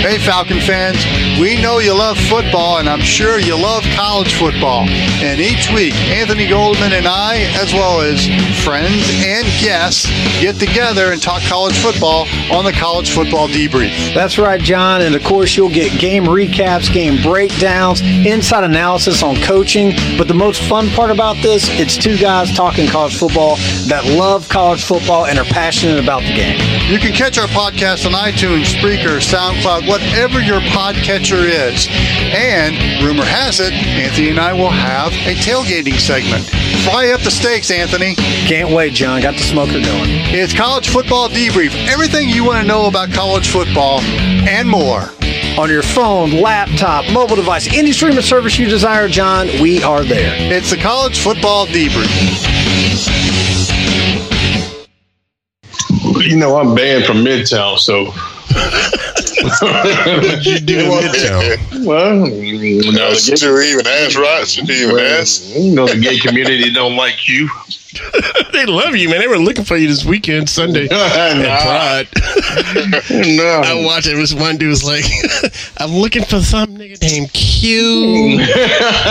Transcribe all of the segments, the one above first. Hey Falcon fans, we know you love football, and I'm sure you love college football. And each week, Anthony Goldman and I, as well as friends and guests, get together and talk college football on the College Football Debrief. That's right, John, and of course you'll get game recaps, game breakdowns, inside analysis on coaching. But the most fun part about this, it's two guys talking college football that love college football and are passionate about the game. You can catch our podcast on iTunes, Spreaker, SoundCloud, whatever your podcatcher is. And rumor has it, Anthony and I will have a tailgating segment. Fly up the stakes, Anthony. Can't wait, John. Got the smoker going. It's College Football Debrief. Everything you want to know about college football and more. On your phone, laptop, mobile device, any streaming service you desire, John, we are there. It's the College Football Debrief. You know, I'm banned from Midtown, so... What you do in Midtown? Well, you know, the gay even ass rights. You know, the gay community don't like you. They love you, man. They were looking for you this weekend, Sunday at Pride. No. I watched it. This one dude was like, I'm looking for some nigga named Q.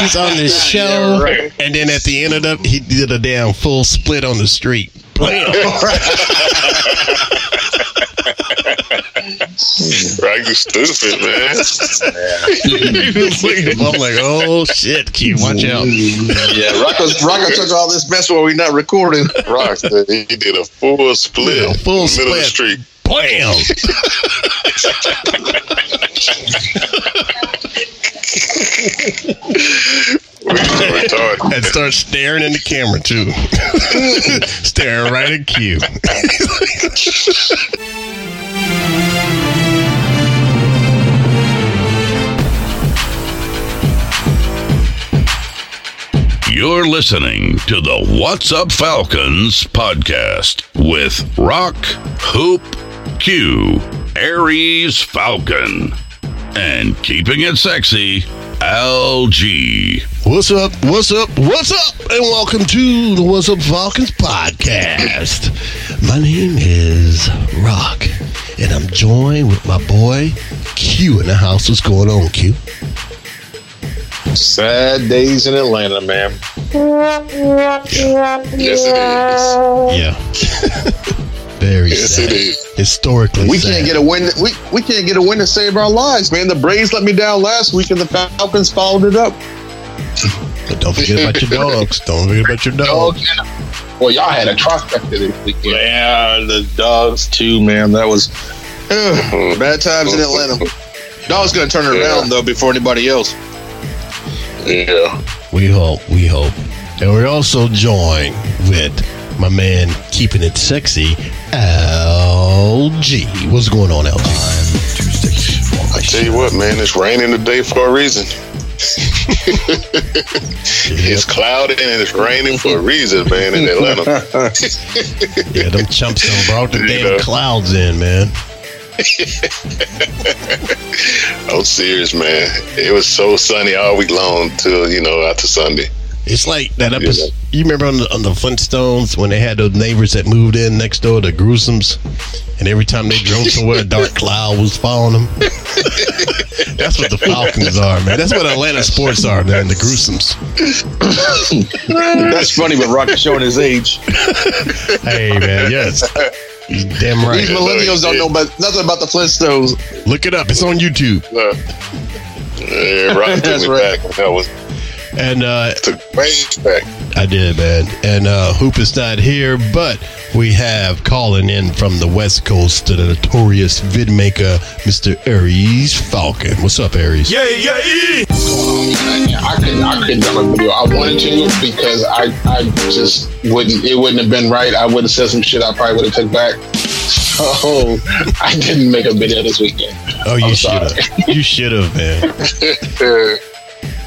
He's on this show. Yeah, right. And then at the end of it, he did a damn full split on the street. Right, you stupid, man. I'm like, oh shit, Q, watch out. Yeah, Rocco took all this mess while we're not recording. Rock, he did a full split, middle of the street. Bam! And start staring in the camera too. Staring right at Q. You're listening to the What's Up Falcons podcast with Rock, Hoop, Q, Aries Falcon, and keeping it sexy, LG. What's up, what's up, what's up, and welcome to the What's Up Falcons podcast. My name is Rock, and I'm joined with my boy Q in the house. What's going on, Q? Sad days in Atlanta, man. Yeah. Yes, it is. Yeah. Very sad. It is. Historically, we sad. Can't get a win. We can't get a win to save our lives, man. The Braves let me down last week, and the Falcons followed it up. But don't forget about your dogs. Well, y'all had a trifecta this weekend. Yeah, the dogs too, man. That was bad times in Atlanta. Dogs gonna turn it around though before anybody else. Yeah, we hope, and we're also joined with my man keeping it sexy, LG. What's going on, LG? I tell you what, man, it's raining today for a reason. It's cloudy and it's raining for a reason, man, in Atlanta. Yeah, them chumps done brought the damn clouds in, man. I'm serious, man. It was so sunny all week long till, you know, after Sunday. It's like that episode. You remember on the Flintstones when they had those neighbors that moved in next door, the Gruesomes, and every time they drove somewhere, a dark cloud was following them. That's what the Falcons are, man. That's what Atlanta sports are, man. The Gruesomes. That's funny, but Rock is showing his age. Hey, man. Yes. He's damn right. These millennials don't know nothing about the Flintstones. Look it up. It's on YouTube. Yeah, Rock took me back. That was. And it's a great thing. I did, man. And Hoop is not here, but we have calling in from the West Coast to the notorious vid maker, Mr. Aries Falcon. What's up, Aries? Yeah. What's going on, man? I couldn't drop a video. I wanted to because I just wouldn't. It wouldn't have been right. I would have said some shit I probably would have took back. So I didn't make a video this weekend. Oh, you should have. You should have, man.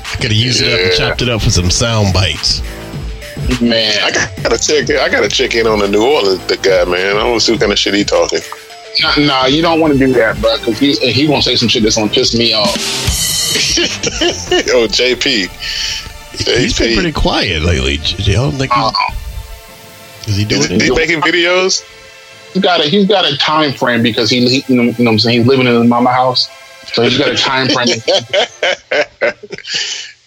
I could have used it up and chopped it up for some sound bites. Man, I gotta check in on the New Orleans guy, man. I want to see what kind of shit he talking. Nah, you don't want to do that, bro. Because he gonna say some shit that's gonna piss me off. Yo, JP. He's been pretty quiet lately. I don't think. Is he doing? Is he making videos? He's got a time frame because he you know what I'm saying, he's living in his mama house, so he's got a time frame.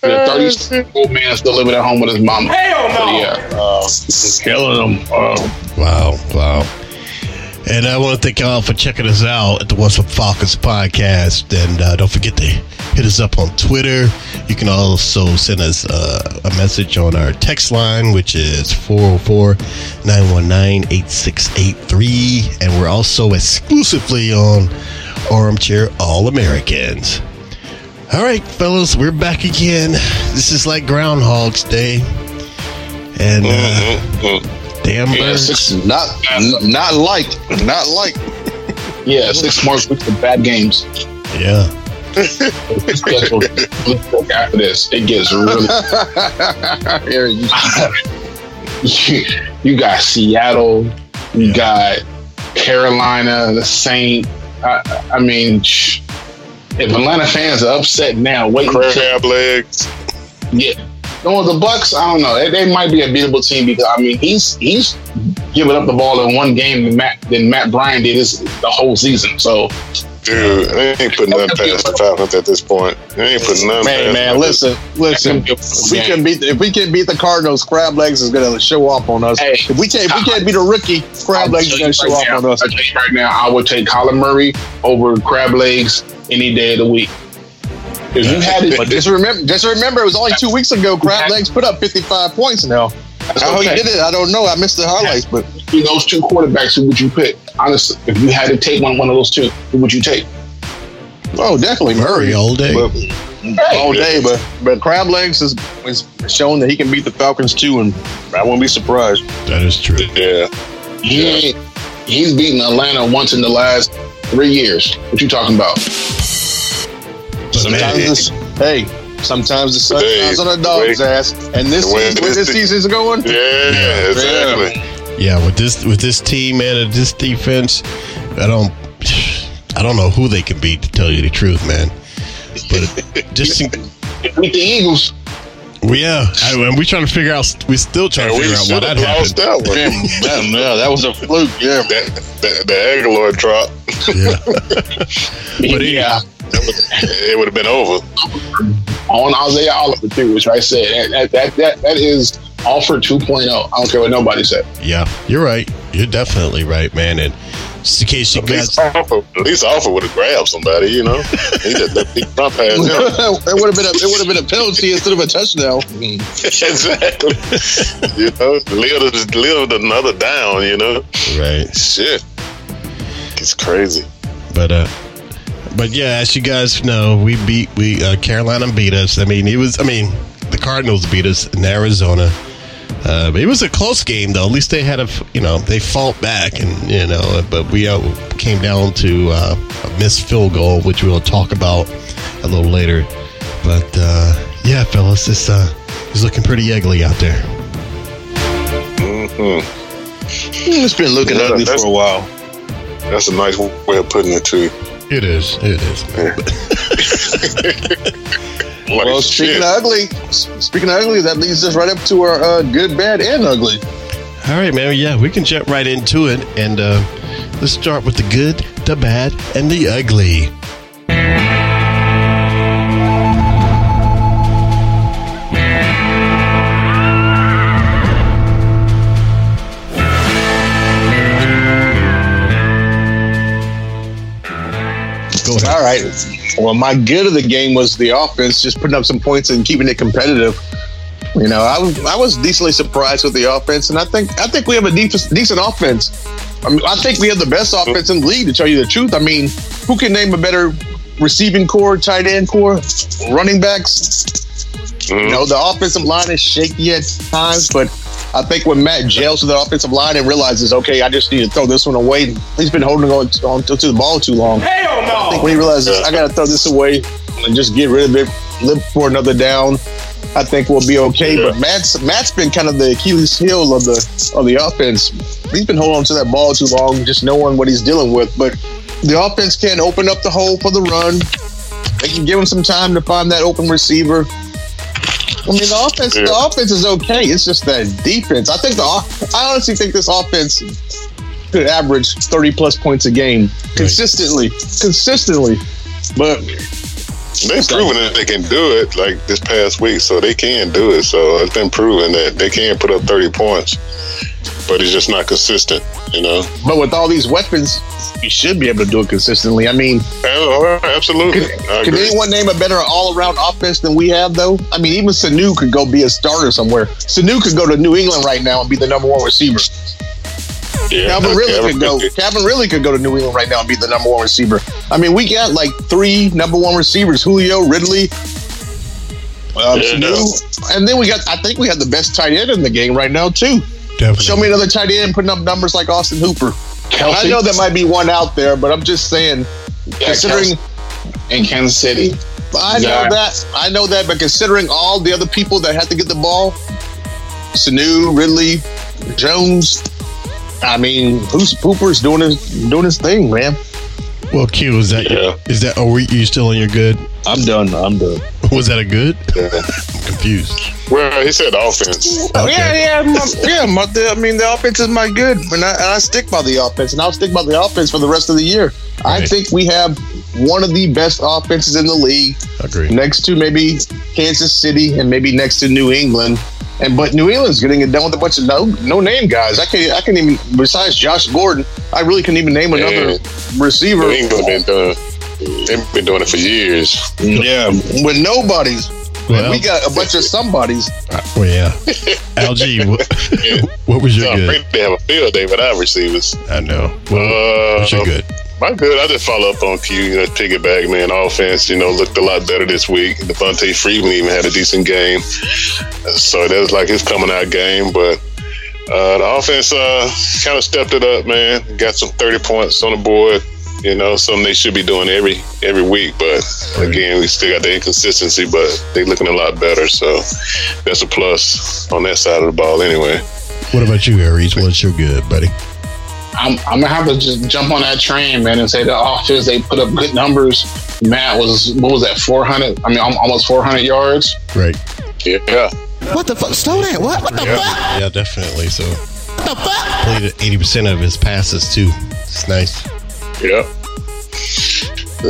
The 30-year-old man still living at home with his mama. Hell no! Yeah, killing him. Wow. And I want to thank y'all for checking us out at the What's Up Falcons podcast. And don't forget to hit us up on Twitter. You can also send us a message on our text line, which is 404-919-8683. And we're also exclusively on Armchair All-Americans. All right, fellas, we're back again. This is like Groundhog's Day. And... damn birds. Yeah, not like. Yeah, 6 months with the bad games. Yeah. After this, it gets really. You got Seattle. You got Carolina, the Saints. I mean, if Atlanta fans are upset now, wait. Crab legs. Yeah. No, the Bucks. I don't know. They might be a beatable team because I mean he's giving up the ball in one game than Matt Bryant did the whole season. So, dude, they ain't putting nothing past the Falcons at this point. They ain't putting nothing. Man, listen. If we can beat the Cardinals, Crab Legs is gonna show up on us. Hey, if we can't beat a rookie, Crab Legs is gonna show up on us. I tell you right now, I would take Kyler Murray over Crab Legs any day of the week. If you had it, just remember, it was only 2 weeks ago. Crab Legs put up 55 points. Now, how he did it, I don't know. I missed the highlights, but those two quarterbacks, who would you pick? Honestly, if you had to take one of those two, who would you take? Oh, definitely Murray all day, but Crab Legs has shown that he can beat the Falcons too, and I wouldn't be surprised. That is true. Yeah, he's beaten Atlanta once in the last 3 years. What you talking about? Sometimes the sun shines on a dog's ass, and this season's going. Yeah, exactly. Yeah, with this team, man, and this defense, I don't know who they can beat, to tell you the truth, man. But just beat the Eagles. Yeah, and we're still trying to figure out what that happened. That was a fluke. Yeah, the Aguilar drop. Yeah, but yeah. It would have been over on Isaiah Oliver too, which I said that is Alford 2.0. I don't care what nobody said. Yeah, you're right. You're definitely right, man. And just in case you guys, at least Alford would have grabbed somebody. You know, he just let Big Trump pass him. It would have been a penalty instead of a touchdown. Exactly. You know, lived another down. You know, right? Shit, it's crazy. But yeah, as you guys know, Carolina beat us. I mean, the Cardinals beat us in Arizona. It was a close game, though. At least they had they fought back, and but we came down to a missed field goal, which we'll talk about a little later. But yeah, fellas, it's looking pretty ugly out there. It's been looking ugly for a while. That's a nice way of putting it too. It is. Yeah. Well, speaking of ugly, that leads us right up to our good, bad, and ugly. All right, man. Yeah, we can jump right into it, and let's start with the good, the bad, and the ugly. All right. Well, my good of the game was the offense, just putting up some points and keeping it competitive. You know, I was decently surprised with the offense, and I think we have a decent offense. I mean, I think we have the best offense in the league, to tell you the truth. I mean, who can name a better receiving core, tight end core, running backs? You know, the offensive line is shaky at times, but I think when Matt gels to the offensive line and realizes, okay, I just need to throw this one away. He's been holding on to the ball too long. Hell no! I think when he realizes, I got to throw this away and just get rid of it, live for another down, I think we'll be okay. But Matt's been kind of the Achilles heel of the offense. He's been holding on to that ball too long, just knowing what he's dealing with. But the offense can open up the hole for the run. They can give him some time to find that open receiver. I mean, the offense is okay. It's just that defense. I honestly think this offense could average 30-plus points a game consistently. But they've proven that they can do it, like this past week, so they can do it. So it's been proven that they can put up 30 points, but it's just not consistent, you know? But with all these weapons, you should be able to do it consistently. I mean... Oh, absolutely. Can anyone name a better all-around offense than we have, though? I mean, even Sanu could go be a starter somewhere. Sanu could go to New England right now and be the number one receiver. Yeah, Calvin Ridley could go to New England right now and be the number one receiver. I mean, we got like three number one receivers, Julio, Ridley, Sanu, and then I think we have the best tight end in the game right now, too. Definitely. Show me another tight end putting up numbers like Austin Hooper. Kelsey? I know there might be one out there, but I'm just saying, considering in Kansas City, I know that, but considering all the other people that had to get the ball, Sanu, Ridley, Jones, I mean, Hooper's doing his thing, man. Well, Q, is that are you still in your good? I'm done. Was that a good? Yeah. I'm confused. Well, he said offense. Okay. I mean, the offense is my good, and I stick by the offense, and I'll stick by the offense for the rest of the year. Right. I think we have one of the best offenses in the league. Agreed. Next to maybe Kansas City, and maybe next to New England. But New England's getting it done with a bunch of no-name guys. I can't even, besides Josh Gordon, I really couldn't even name another receiver. New England they've been doing it for years. Yeah, with nobodies. Well, we got a bunch of somebodies. Well, yeah. LG, what was your good? I'm afraid they have a field day with our receivers. I know. Well, what's your good? My good, I just follow up on Q, piggyback, man. Offense, looked a lot better this week. Devonta Freeman even had a decent game. So that was like his coming out game. But the offense kind of stepped it up, man. Got some 30 points on the board. Something they should be doing every week. But again, we still got the inconsistency, but they're looking a lot better. So that's a plus on that side of the ball anyway. What about you, Aries? What's your good, buddy? I'm going to have to just jump on that train, man, and say the offense, they put up good numbers. Matt was, what was that, 400? I mean, almost 400 yards. Right. Yeah. What the fuck? Slow down. What the fuck? Yeah, definitely. So, what the fuck? Played 80% of his passes, too. It's nice. Yep.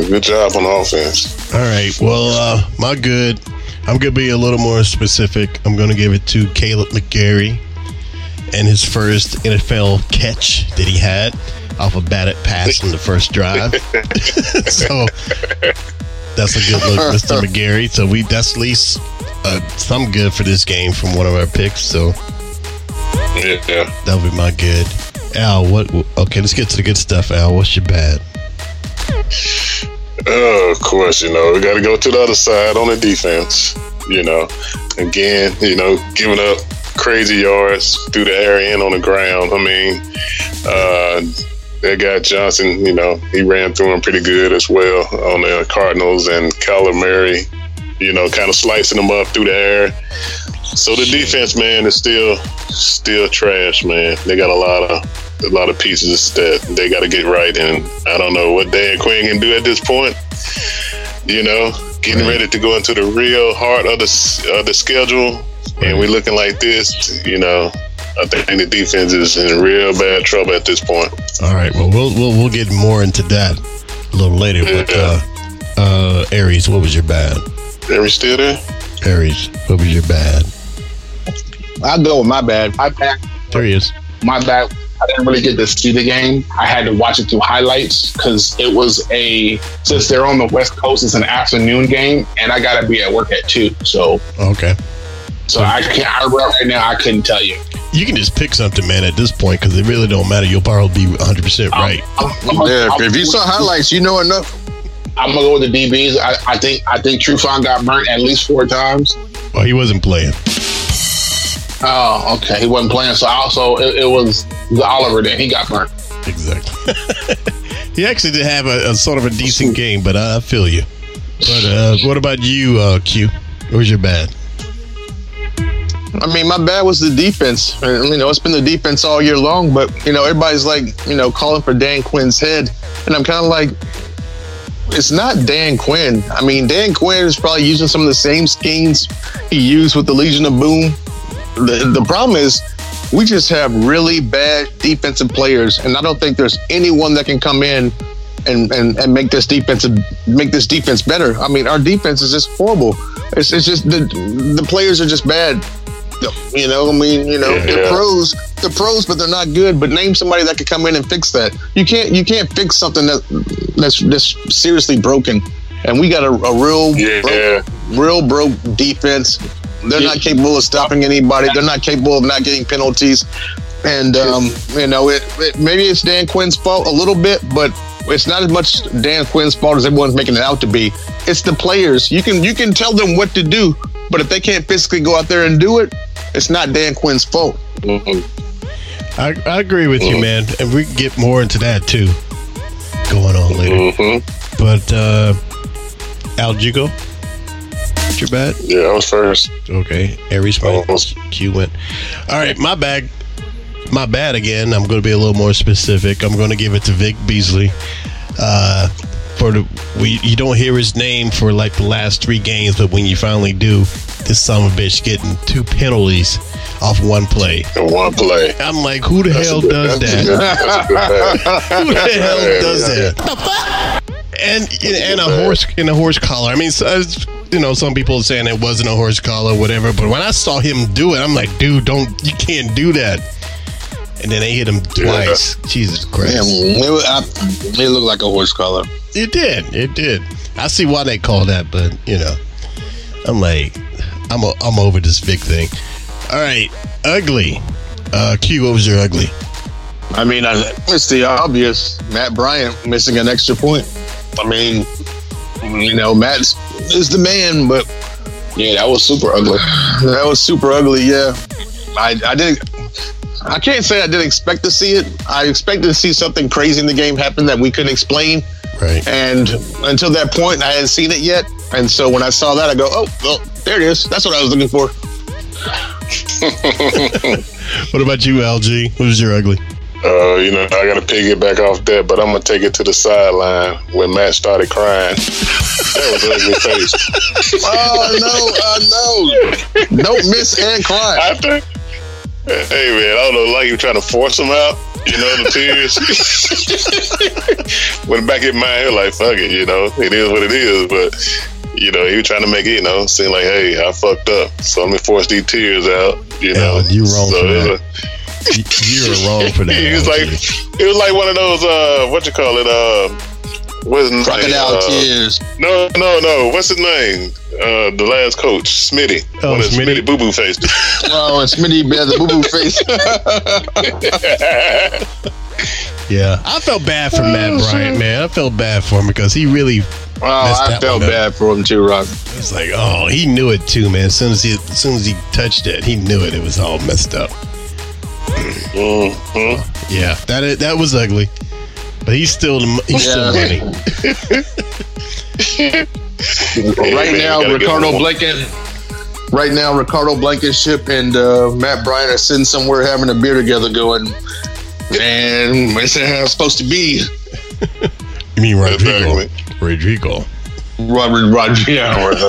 Good job on offense. All right. Well, my good, I'm going to be a little more specific. I'm going to give it to Caleb McGarry and his first NFL catch that he had off a batted pass in the first drive. So that's a good look, Mr. McGarry. So that's at least some good for this game from one of our picks. So that'll be my good. Al, okay, let's get to the good stuff, Al. What's your bad? Oh, of course, we got to go to the other side on the defense, Again, giving up crazy yards through the air and on the ground. I mean, that guy Johnson, he ran through him pretty good as well on the Cardinals, and Kyler Murray, kind of slicing him up through the air. So the defense, man, is still trash, man. They got a lot of pieces that they got to get right, and I don't know what Dan Quinn can do at this point. Getting ready to go into the real heart of the schedule, and we're looking like this. I think the defense is in real bad trouble at this point. All right, well, we'll get more into that a little later. But Aries, what was your bad? Aries still there? Aries, what was your bad? I'll go with my bad. My bad. There he is. My bad I didn't really get to see the game. I had to watch it through highlights because it was since they're on the West Coast, it's an afternoon game, and I got to be at work at 2. So okay. So right now, I couldn't tell you. You can just pick something, man, at this point, because it really don't matter. You'll probably be 100% right. If you saw highlights, you know enough. I'm gonna go with the DBs. I think Trufant got burnt at least 4 times. Well, he wasn't playing. Oh, okay. He wasn't playing. So also, it was Oliver that he got burnt. Exactly. He actually did have a sort of a decent game, but I feel you. But what about you, Q? What was your bad? I mean, my bad was the defense. You know, it's been the defense all year long, but, you know, everybody's like, you know, calling for Dan Quinn's head. And I'm kind of like, it's not Dan Quinn. I mean, Dan Quinn is probably using some of the same schemes he used with the Legion of Boom. The problem is we just have really bad defensive players, and I don't think there's anyone that can come in and make this defense better. I mean, our defense is just horrible. It's just the players are just bad. You know, I mean, you know, they're pros, but they're not good. But name somebody that could come in and fix that. You can't fix something that's seriously broken. And we got a real broke defense. They're not capable of stopping anybody. They're not capable of not getting penalties. And you know, it maybe it's Dan Quinn's fault a little bit, but it's not as much Dan Quinn's fault as everyone's making it out to be. It's the players. You can tell them what to do, but if they can't physically go out there and do it, it's not Dan Quinn's fault. Mm-hmm. I agree with you, man. And we can get more into that too going on later. Mm-hmm. But Al, did you go? Your bad? Yeah, I was first. Okay. Aries went. Q went. All right, my bad again. I'm going to be a little more specific. I'm going to give it to Vic Beasley. You don't hear his name for like the last 3 games, but when you finally do, this son of a bitch getting 2 penalties off one play. In one play. I'm like, who the hell does that? Who the hell does that? What the fuck? And a horse collar. I mean, so, you know, some people are saying it wasn't a horse collar, or whatever. But when I saw him do it, I'm like, dude, you can't do that. And then they hit him twice. Yeah. Jesus Christ! Damn, it looked like a horse collar. It did. I see why they call that, but you know, I'm like, I'm over this Vic thing. All right, ugly. Q, what was your ugly? I mean, it's the obvious. Matt Bryant missing an extra point. I mean, you know, Matt is the man, but yeah, that was super ugly. That was super ugly. Yeah, I can't say I didn't expect to see it. I expected to see something crazy in the game happen that we couldn't explain. Right. And until that point, I hadn't seen it yet. And so when I saw that, I go, "Oh, well, there it is. That's what I was looking for." What about you, LG? What was your ugly? You know, I got to piggyback off that, but I'm going to take it to the sideline when Matt started crying. That was an ugly face. Oh, no. Don't miss and cry. Hey, man, I don't know, like you trying to force him out, you know, the tears. Went back in my head like, fuck it, you know, it is what it is, but... You know, he was trying to make it, you know, seem like, hey, I fucked up, so I'm going to force these tears out, you know. You're wrong for that. You're wrong for that. It was like one of those, what's his name? Crocodile tears. No. What's his name? The last coach, Smitty. Oh, one of Smitty boo-boo face. Oh, and Smitty bears the boo-boo face. Yeah. I felt bad for Matt Bryant, man. I felt bad for him because he really... Wow, I felt bad for him too, Rob. It's like, oh, he knew it too, man. As soon as he touched it, he knew it. It was all messed up. Mm-hmm. Yeah, that was ugly, but he's still money. Right now, Ricardo Blankenship and Matt Bryant are sitting somewhere having a beer together, going, "Man, this is how it's supposed to be." You mean Rodrigo. I'm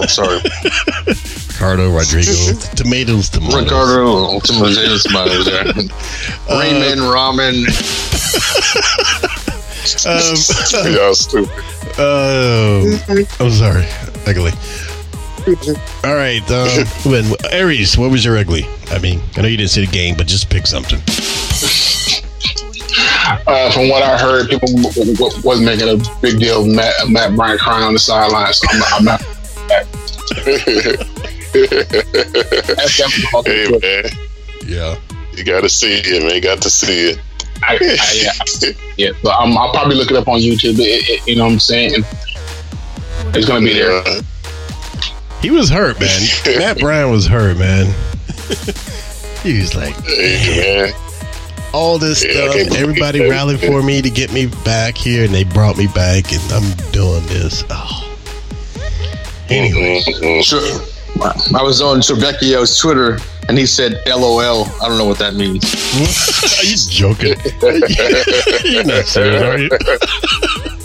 sorry. Ricardo Rodrigo. Tomatoes. Ricardo, tomatoes. Raymond, ramen. Y'all stupid. I'm sorry. Ugly. All right. Aries, what was your ugly? I mean, I know you didn't see the game, but just pick something. From what I heard, people was making a big deal of Matt Bryant crying on the sidelines. So I'm not. Hey, man. Yeah. You got to see it, man. You got to see it. Yeah. But I'll probably look it up on YouTube. You know what I'm saying? It's going to be there. He was hurt, man. Matt Bryant was hurt, man. He was like, man. All this stuff. Everybody rallied for me to get me back here, and they brought me back, and I'm doing this. Oh. Anyway. I was on Trevecchio's Twitter, and he said, LOL. I don't know what that means. Are you joking? You're not serious, are you?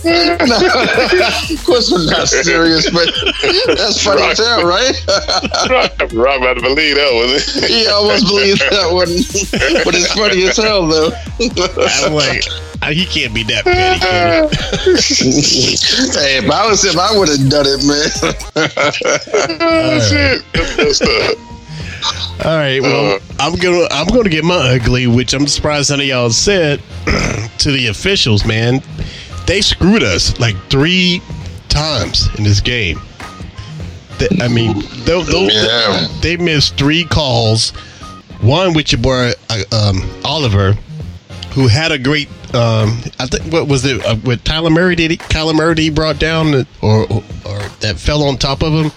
No, of course we're not serious, but that's funny as hell, right? Rob had to believe that one. He almost believed that one, but it's funny as hell, though. I'm like, he can't be that petty. Hey, if I would have done it, man. Oh shit! That's stuff. All right, well, I'm gonna get my ugly, which I'm surprised none of y'all said to the officials, man. They screwed us like 3 times in this game. They missed 3 calls. One with your boy Oliver, who had a great. I think what was it with Tyler Murray? Did Kyler Murray brought down or that fell on top of him?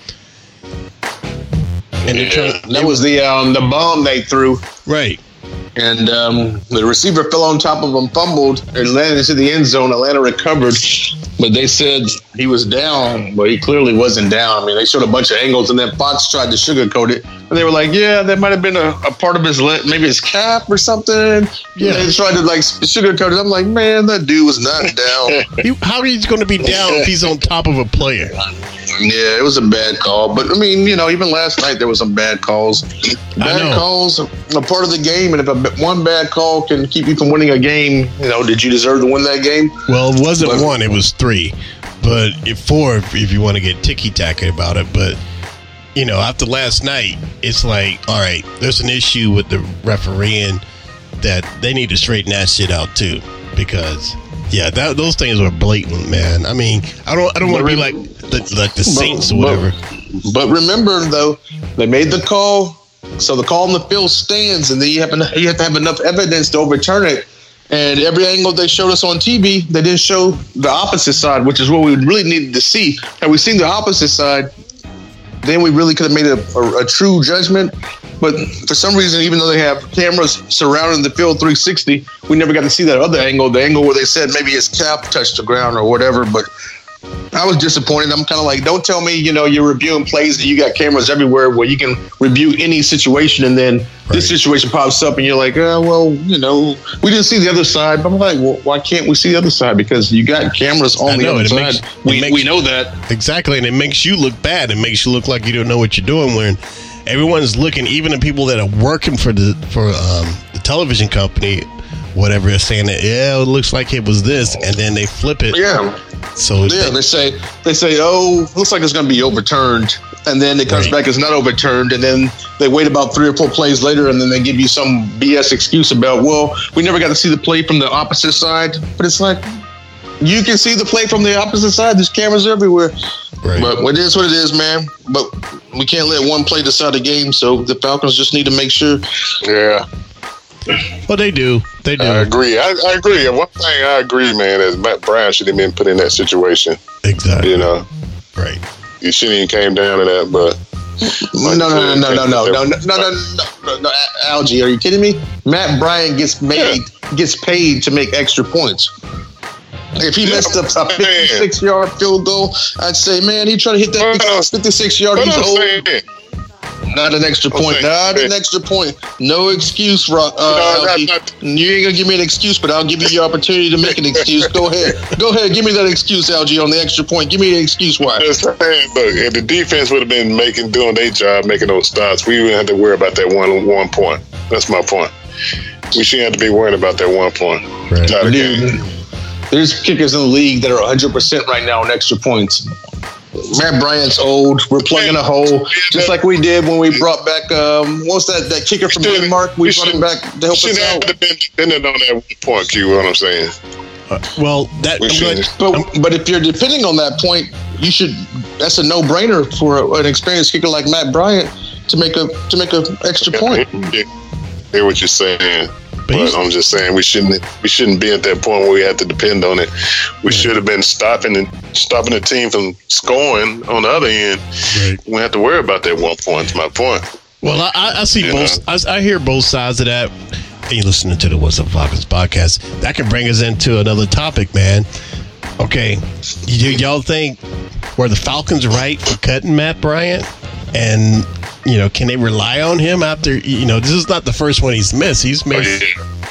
And that was the bomb they threw. Right. And the receiver fell on top of him, fumbled, and landed into the end zone. Atlanta recovered, but they said he was down, but he clearly wasn't down. I mean, they showed a bunch of angles, and then Fox tried to sugarcoat it. And they were like, yeah, that might have been a part of his maybe his cap or something. Yeah. And they tried to, like, sugarcoat it. I'm like, man, that dude was not down. How are you going to be down if he's on top of a player? Yeah, it was a bad call. But, I mean, you know, even last night there were some bad calls. Bad calls are a part of the game, and if one bad call can keep you from winning a game, you know, did you deserve to win that game? Well, it wasn't one. It was 3. But 4 if you want to get ticky-tacky about it. But, you know, after last night, it's like, all right, there's an issue with the refereeing that they need to straighten that shit out, too, because... Yeah, those things were blatant, man. I mean, I don't want to be like the Saints or whatever. But remember, though, they made the call, so the call on the field stands, and then you have to have enough evidence to overturn it. And every angle they showed us on TV, they didn't show the opposite side, which is what we really needed to see. Had we seen the opposite side, then we really could have made a true judgment. But for some reason, even though they have cameras surrounding the field 360, we never got to see that other angle, the angle where they said maybe his cap touched the ground or whatever. But I was disappointed. I'm kind of like, don't tell me, you know, you're reviewing plays and you got cameras everywhere where you can review any situation. And then this situation pops up and you're like, oh, well, you know, we didn't see the other side. But I'm like, well, why can't we see the other side? Because you got cameras on the other side. We know that. Exactly. And it makes you look bad. It makes you look like you don't know what you're doing when everyone's looking, even the people that are working for the television company, whatever, is saying that, yeah, it looks like it was this, and then they flip it. Yeah. So yeah, they say, oh, looks like it's going to be overturned, and then it comes back, it's not overturned, and then they wait about 3 or 4 plays later, and then they give you some BS excuse about, well, we never got to see the play from the opposite side, but it's like, you can see the play from the opposite side. There's cameras everywhere. Right. But it is what it is, man. But we can't let one play decide the game, so the Falcons just need to make sure. Yeah. Well, they do. I agree. And one thing I agree, man, is Matt Bryant should have been put in that situation. Exactly. You know? Right. You shouldn't even came down to that, but... No, Algie, are you kidding me? Matt Bryant gets paid to make extra points. If he messed up a 56-yard field goal, I'd say, man, he trying to hit that 56-yard. He's old. Not an extra point. Not an extra point. No excuse, Rock. You ain't gonna give me an excuse, but I'll give you your opportunity to make an excuse. Go ahead. Give me that excuse, Algie, on the extra point. Give me the excuse why. Look, if the defense would have been doing their job, making those stops, we wouldn't have to worry about that one point. That's my point. We shouldn't have to be worrying about that one point. Right. There's kickers in the league that are 100% right now on extra points. Matt Bryant's old. We're plugging a hole, just like we did when we brought back what's that kicker from Denmark? We brought him back to help us out. Have been dependent on that one point, Q. What I'm saying. Well, that but if you're depending on that point, you should. That's a no brainer for an experienced kicker like Matt Bryant to make an extra point. Hear what you're saying. But I'm just saying we shouldn't be at that point where we have to depend on it. We should have been stopping the team from scoring on the other end. Right. We have to worry about that one point. That's my point. Well, I see both. I hear both sides of that. And you're listening to the What's Up Falcons podcast. That can bring us into another topic, man. Okay, y'all think were the Falcons right for cutting Matt Bryant? And can they rely on him after? This is not the first one he's missed. He's missed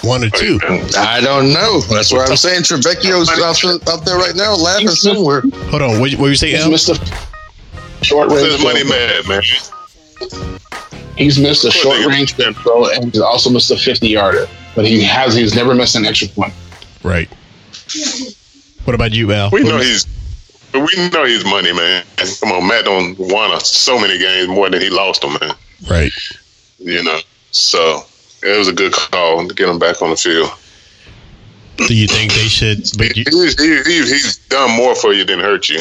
one or two. I don't know. That's what I'm saying. Trevecchio's out there right now, laughing somewhere. Hold on. What were you saying? He's missed a short range. Money mad, man. He's missed a short range throw, and he's also missed a 50-yarder. But he's never missed an extra point. Right. What about you, Al? We know he's money, man. Come on, Matt don't won so many games more than he lost them, man. Right. So it was a good call to get him back on the field. Do you think they should? He's done more for you than hurt you.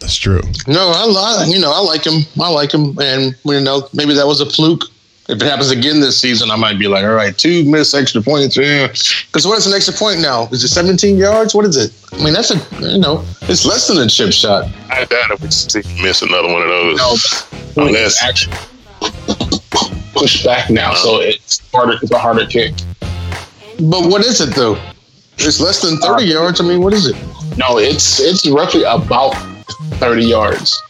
That's true. No, I like him. I like him, and maybe that was a fluke. If it happens again this season, I might be like, all right, 2 missed extra points. Because what is an extra point now? Is it 17 yards? What is it? I mean, that's it's less than a chip shot. I doubt if we miss another one of those. No, unless actually pushed back now, so it's harder. It's a harder kick. But what is it though? It's less than 30 yards. I mean, what is it? No, it's roughly about 30 yards.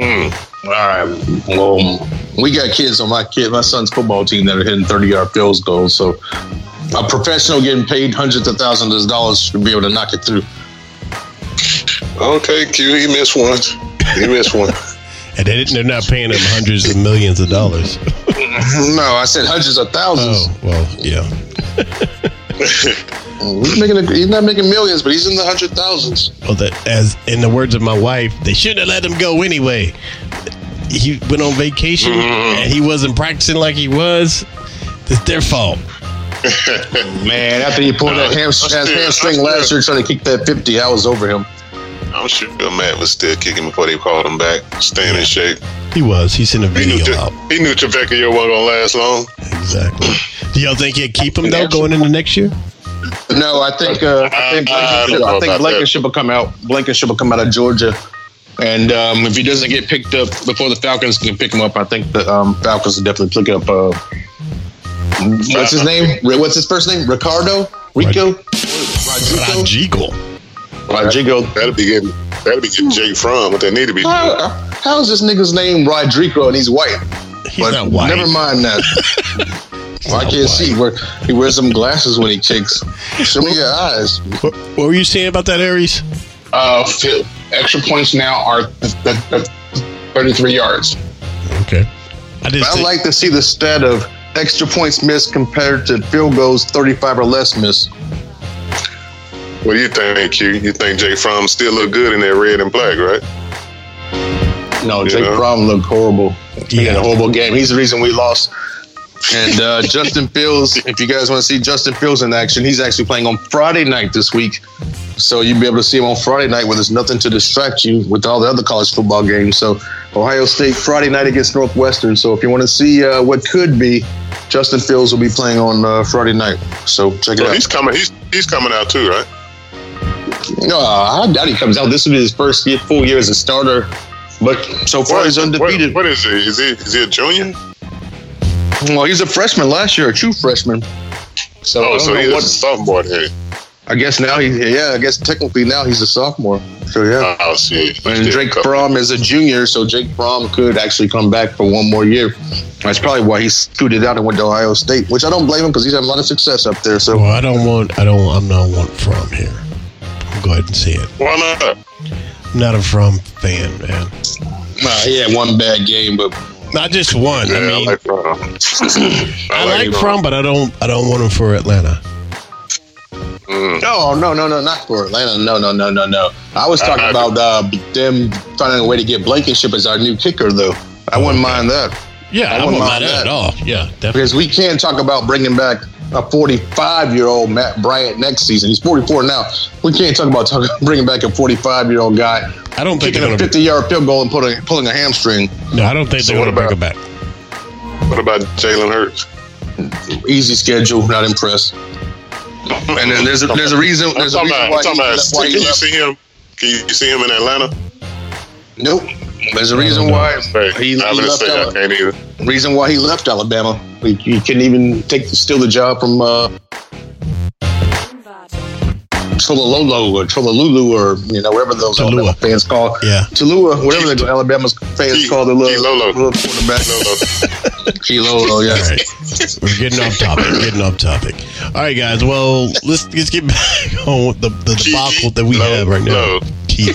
All right. Well, we got kids on my son's football team that are hitting 30-yard field goals. So a professional getting paid hundreds of thousands of dollars should be able to knock it through. Okay, Q, he missed one. And they're not paying him hundreds of millions of dollars. No, I said hundreds of thousands. Oh, well, yeah. He's not making millions, but he's in the hundred thousands. Well, as in the words of my wife, they shouldn't have let him go anyway. He went on vacation and he wasn't practicing like he was. It's their fault. Man, after he pulled that hamstring last year trying to kick that 50, I was over him. I'm sure Matt was still kicking before they called him back, staying in shape. He was. He's in the video out. He knew Trevecchio wasn't going to last long. Exactly. Do y'all think he'd keep him, though, going into next year? No, I think Blankenship will come out. Blankenship will come out of Georgia. And if he doesn't get picked up before the Falcons can pick him up, I think the Falcons will definitely pick up. What's his name? What's his first name? Rodrigo. That'll be getting Jake Fromm. What they need to be. How is this nigga's name Rodrigo and he's white? He's not white. Never mind that. Well, I can't see. He wears some glasses when he kicks. Show me your eyes. What were you saying about that, Aries? Extra points now are 33 yards. Okay. I'd like to see the stat of extra points missed compared to field goals 35 or less missed. What do you think, Q? You think Jake Fromm still look good in that red and black, right? No, Jake Fromm looked horrible. He had a horrible game. He's the reason we lost. And Justin Fields, if you guys want to see Justin Fields in action, he's actually playing on Friday night this week. So you'll be able to see him on Friday night when there's nothing to distract you with all the other college football games. So Ohio State Friday night against Northwestern. So if you want to see what could be, Justin Fields will be playing on Friday night. So check it out. He's coming out too, right? No, I doubt he comes out. This will be his first full year as a starter. But so far he's undefeated. What is he? Is he a junior? Well, he's a freshman last year, a true freshman. So he's a sophomore then. I guess now technically now he's a sophomore. So yeah. I'll see. And Jake Fromm is a junior, so Jake Fromm could actually come back for one more year. That's probably why he scooted out and went to Ohio State, which I don't blame him because he's had a lot of success up there. So well, I don't want Fromm here. I'll go ahead and say it. Why not? I'm not a Fromm fan, man. He had one bad game, but. Not just one. Yeah, I like Fromm. I like Fromm, but I don't want him for Atlanta. No, not for Atlanta. No. I was talking about them finding a way to get Blankenship as our new kicker, though. I wouldn't mind that. Yeah, I wouldn't mind that at all. Yeah, definitely. Because we can talk about bringing back a 45-year-old Matt Bryant next season. He's 44 now. We can't talk about bringing back a 45-year-old guy. I don't think kicking a 50-yard field goal and pulling a hamstring. No, I don't think they're going to bring him back. What about Jalen Hurts? Easy schedule, not impressed. And then there's a reason. There's a reason why. Can you see him? Can you see him in Atlanta? Nope. There's a reason why he left. Reason why he left Alabama. He couldn't even steal the job from Tualolo or Tualulu or whatever those Alabama fans call. Yeah, Tulua, whatever the Alabama's fans call their little quarterback. Tualolo, yeah. We're getting off topic. All right, guys. Well, let's get back on the debacle that we have right now. Love. You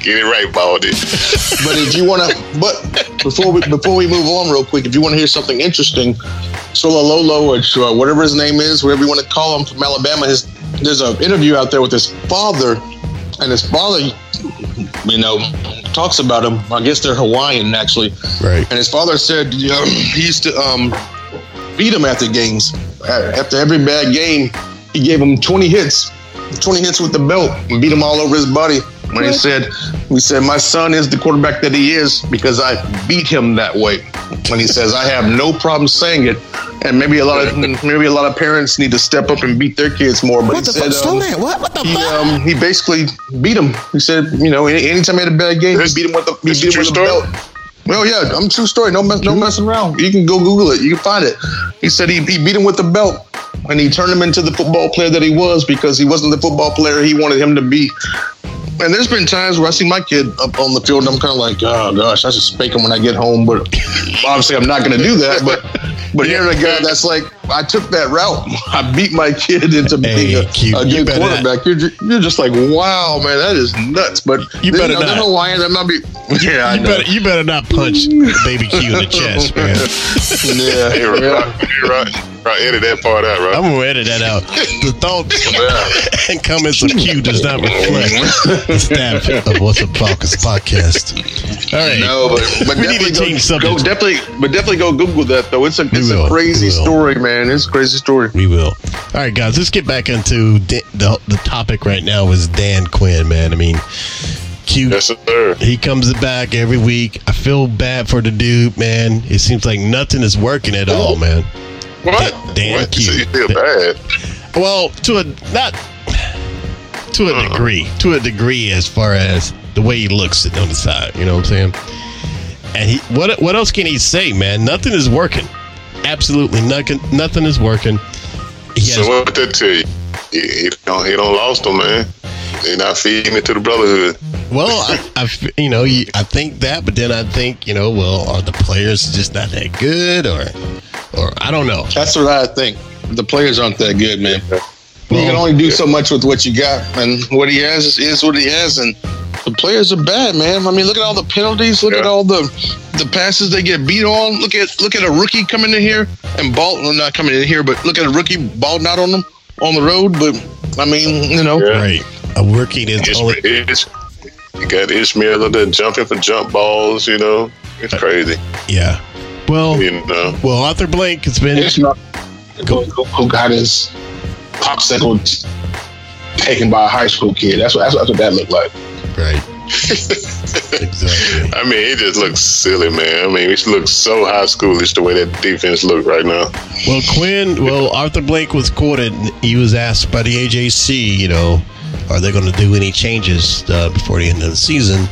get it right, Baldy. But before we move on real quick, if you want to hear something interesting, Tualolo or whatever his name is, whatever you want to call him from Alabama, there's an interview out there with his father, and his father, talks about him. I guess they're Hawaiian, actually. Right. And his father said, he used to beat him after games. After every bad game, he gave him 20 hits with the belt and beat him all over his body. When we said, my son is the quarterback that he is because I beat him that way. And he says, I have no problem saying it. And maybe a lot of parents need to step up and beat their kids more. But What the fuck? He basically beat him. He said, anytime he had a bad game, he beat him with the belt. Well, yeah, I'm true story. No messing around. You can go Google it. You can find it. He said he beat him with the belt, and he turned him into the football player that he was because he wasn't the football player he wanted him to be. And there's been times where I see my kid up on the field, and I'm kind of like, oh, gosh, I should spank him when I get home. But obviously I'm not going to do that. But here's a guy that's like, I took that route. I beat my kid into being a good quarterback. You're just like, wow, man, that is nuts. But you better not. They're Hawaiian. I'm not be. Yeah, I know. You better not punch baby Q in the chest, man. Yeah, You're right. Edit that part out, right? I'm gonna edit that out. The thoughts and comments of Q does not reflect the staff of What's Up Falcons podcast. All right. No, but we need to change something. Definitely go Google that though. It's a crazy story, man. And it's a crazy story. We will. All right, guys, let's get back into the topic right now is Dan Quinn, man. I mean, Q, yes, sir. He comes back every week. I feel bad for the dude, man. It seems like nothing is working at all, man. What? Dan Q. So you feel bad? Well, to a degree as far as the way he looks on the side. You know what I'm saying? And what else can he say, man? Nothing is working. Absolutely nothing is working. So what did that tell you? He don't lost him, man. They're not feeding it to the brotherhood. Well, I think that, but then I think, are the players just not that good, or I don't know. That's what I think. The players aren't that good, man. You can only do so much with what you got, and what he has is what he has, and the players are bad, man. I mean, look at all the penalties. Look at all the passes they get beat on. Look at a rookie coming in here and look at a rookie balling out on them on the road. But I mean, right? A rookie that's you got Ishmael out there jumping for jump balls. It's crazy. Yeah. Well, Arthur Blank has been who got his popsicle taken by a high school kid. That's what that looked like. Right. Exactly. I mean, it just looks silly, man. I mean, it looks so high schoolish the way that defense looked right now. Well, Arthur Blank was quoted. He was asked by the AJC, are they going to do any changes before the end of the season?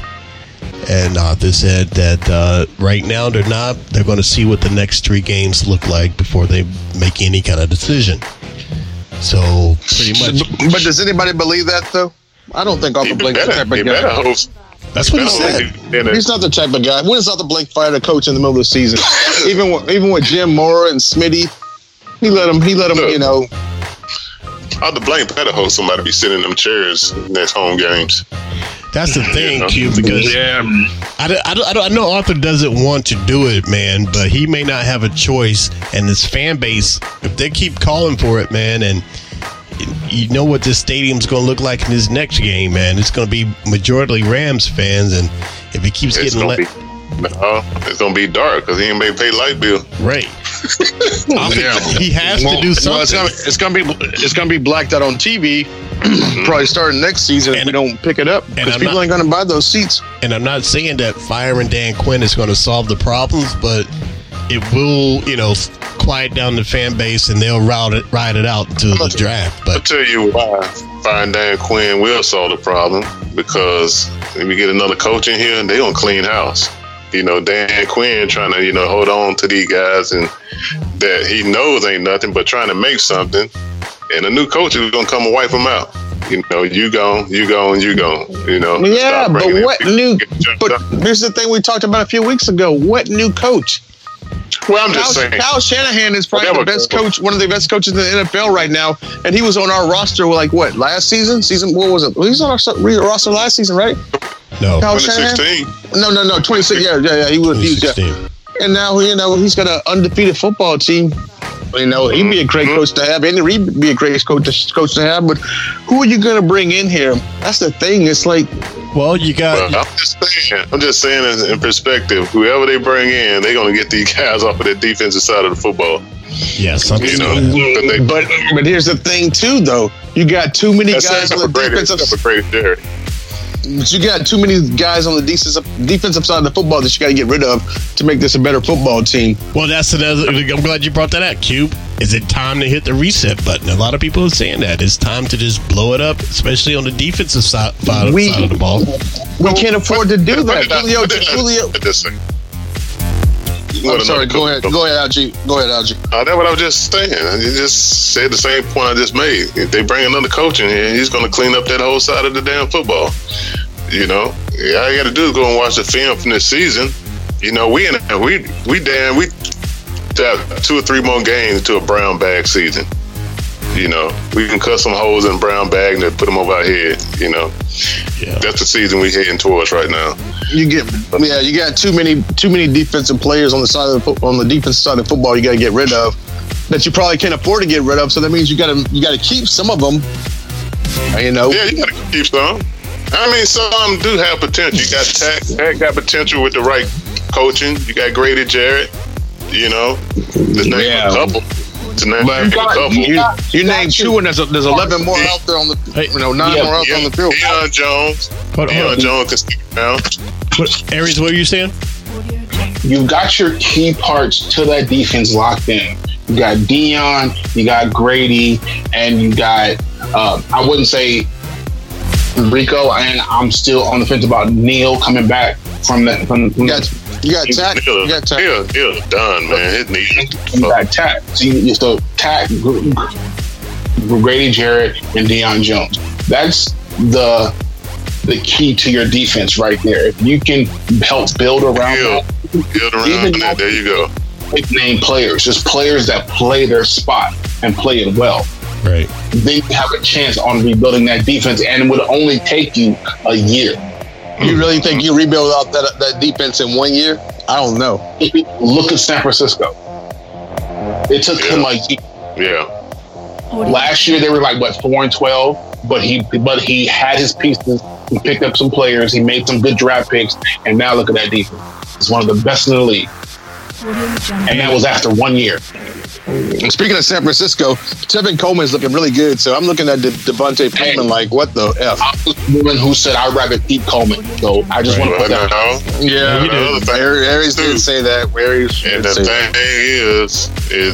And Arthur said that right now they're not. They're going to see what the next three games look like before they make any kind of decision. So, pretty much. But does anybody believe that, though? I don't think Arthur Blake's the type of guy. That's what he said. He's not the type of guy. When does Arthur Blank fire a coach in the middle of the season? Even with Jim Mora and Smitty, he let him. Arthur Blank better host somebody be sitting in them chairs next home games. That's the thing, Q, because I know Arthur doesn't want to do it, man, but he may not have a choice. And this fan base, if they keep calling for it, man, and you know what this stadium's going to look like in this next game, man. It's going to be majority Rams fans, and if he keeps it's going to be dark because he ain't made pay light bill. Right. He has to do something. It's going to be blacked out on TV. Probably starting next season if we don't pick it up, because people ain't going to buy those seats. And I'm not saying that firing Dan Quinn is going to solve the problems, but it will, quiet down the fan base, and they'll ride it out to the draft. But I'll tell you why firing Dan Quinn will solve the problem, because if we get another coach in here, they're going to clean house. Dan Quinn trying to, hold on to these guys, and that he knows ain't nothing, but trying to make something. And a new coach is going to come and wipe them out. You gone. Yeah, but here's the thing we talked about a few weeks ago. What new coach? Well, I'm just saying. Kyle Shanahan is probably the best coach, one of the best coaches in the NFL right now. And he was on our roster last season? What was it? He was on our roster last season, right? No. Kyle 2016. Shanahan? No. 26. Yeah. He was. 2016. Yeah. And now, he's got an undefeated football team. He'd be a great coach to have. Andy Reid would be a great coach to have. But who are you going to bring in here? That's the thing. It's like, I'm just saying in perspective, whoever they bring in, they're going to get these guys off of the defensive side of the football. Yes, but here's the thing too, though. You got too many guys on the defensive side of the football that you got to get rid of to make this a better football team. Well, that's another. I'm glad you brought that up, Cube. Is it time to hit the reset button? A lot of people are saying that. It's time to just blow it up, especially on the defensive side of the ball. We can't afford to do that. Julio. I'm sorry, go ahead, Algie. That's what I was just saying. You just said the same point I just made. If they bring another coach in here, he's going to clean up that whole side of the damn football. All you got to do is go and watch the film from this season. We have 2 or 3 more games to a brown bag season. We can cut some holes in a brown bag and put them over our head. That's the season we're heading towards right now. You got too many defensive players on the side of the defensive side of football. You got to get rid of that. You probably can't afford to get rid of. So that means you got to keep some of them. Yeah, you got to keep some. Some do have potential. You got Tack got potential with the right coaching. You got Grady Jarrett. There's 11 more out there on the 9 more out there on the field. Deion Jones. Deion Jones can stick around. Aries, what are you saying? You've got your key parts to that defense locked in. You got Deion, you got Grady, and you got I wouldn't say Rico, and I'm still on the fence about Neil coming back from that. You got Tack. Neil done, man. His knee. You got Tack. So Tack, Grady Jarrett, and Deion Jones. That's the key to your defense right there. If you can help build around that, there you go. Big name players, just players that play their spot and play it well. Right. Then you have a chance on rebuilding that defense, and it would only take you a year. You really think you rebuild out that defense in 1 year? I don't know. Look at San Francisco. It took him a year. Yeah. Last year they were 4-12, but he had his pieces. He picked up some players. He made some good draft picks, and now look at that defense. It's one of the best in the league. And that was after 1 year. Speaking of San Francisco, Tevin Coleman's looking really good, so I'm looking at Devonta Freeman what the F? I was the woman who said I'd rather keep Coleman, so I just want to put that out. Aries didn't say that. And the thing is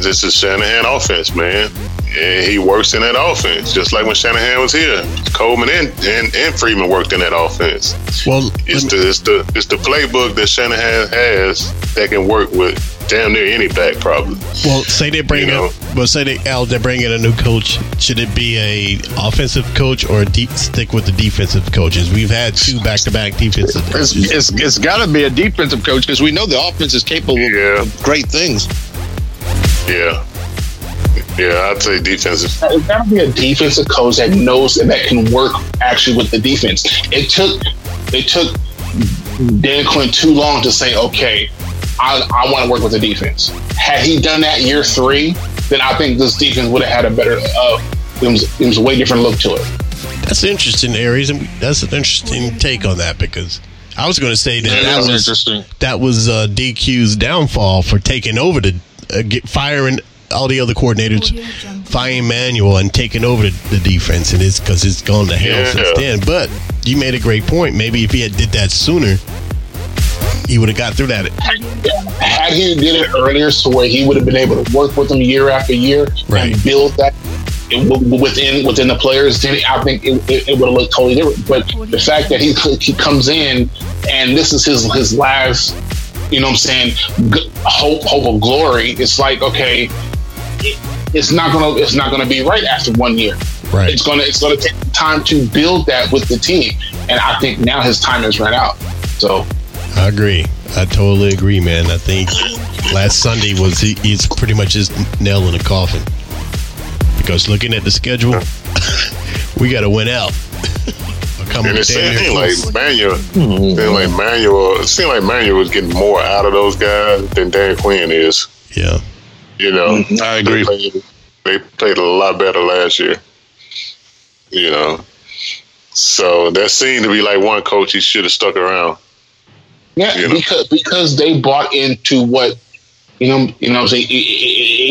this is Shanahan offense, man. And he works in that offense, just like when Shanahan was here. Coleman and Freeman worked in that offense. Well, it's the playbook that Shanahan has that can work with damn near any back, probably. Well, they bring in a new coach. Should it be an offensive coach or stick with the defensive coaches? We've had 2 back-to-back defensive coaches. It's got to be a defensive coach because we know the offense is capable of great things. Yeah. Yeah, I'd say defensive. It's got to be a defensive coach that knows that can work actually with the defense. It took They took Dan Quinn too long to say, okay, I want to work with the defense. Had he done that year three, then I think this defense would have had a better, it was a way different look to it. That's interesting, Aries. That's an interesting take on that, because I was going to say that was DQ's downfall for taking over to firing all the other coordinators, firing Manuel and taking over the defense, and it's because it's gone to hell since then. But you made a great point. Maybe if he had did that sooner, he would have got through that. Had he did it earlier, so where he would have been able to work with them year after year and build that within the players, then I think it would have looked totally different. But the fact that he comes in and this is his last, you know what I'm saying, hope of glory, it's like, okay, it's not gonna be right after 1 year. Right. It's gonna take time to build that with the team, and I think now his time has run out. So I agree. I totally agree, man. I think last Sunday was it's pretty much his nail in the coffin. Because looking at the schedule, we got to win out. It seemed like Manuel was getting more out of those guys than Dan Quinn is. Yeah. You know, I agree. They played a lot better last year. You know, so that seemed to be like one coach he should have stuck around. Yeah, you know? because they bought into what you know what I'm saying,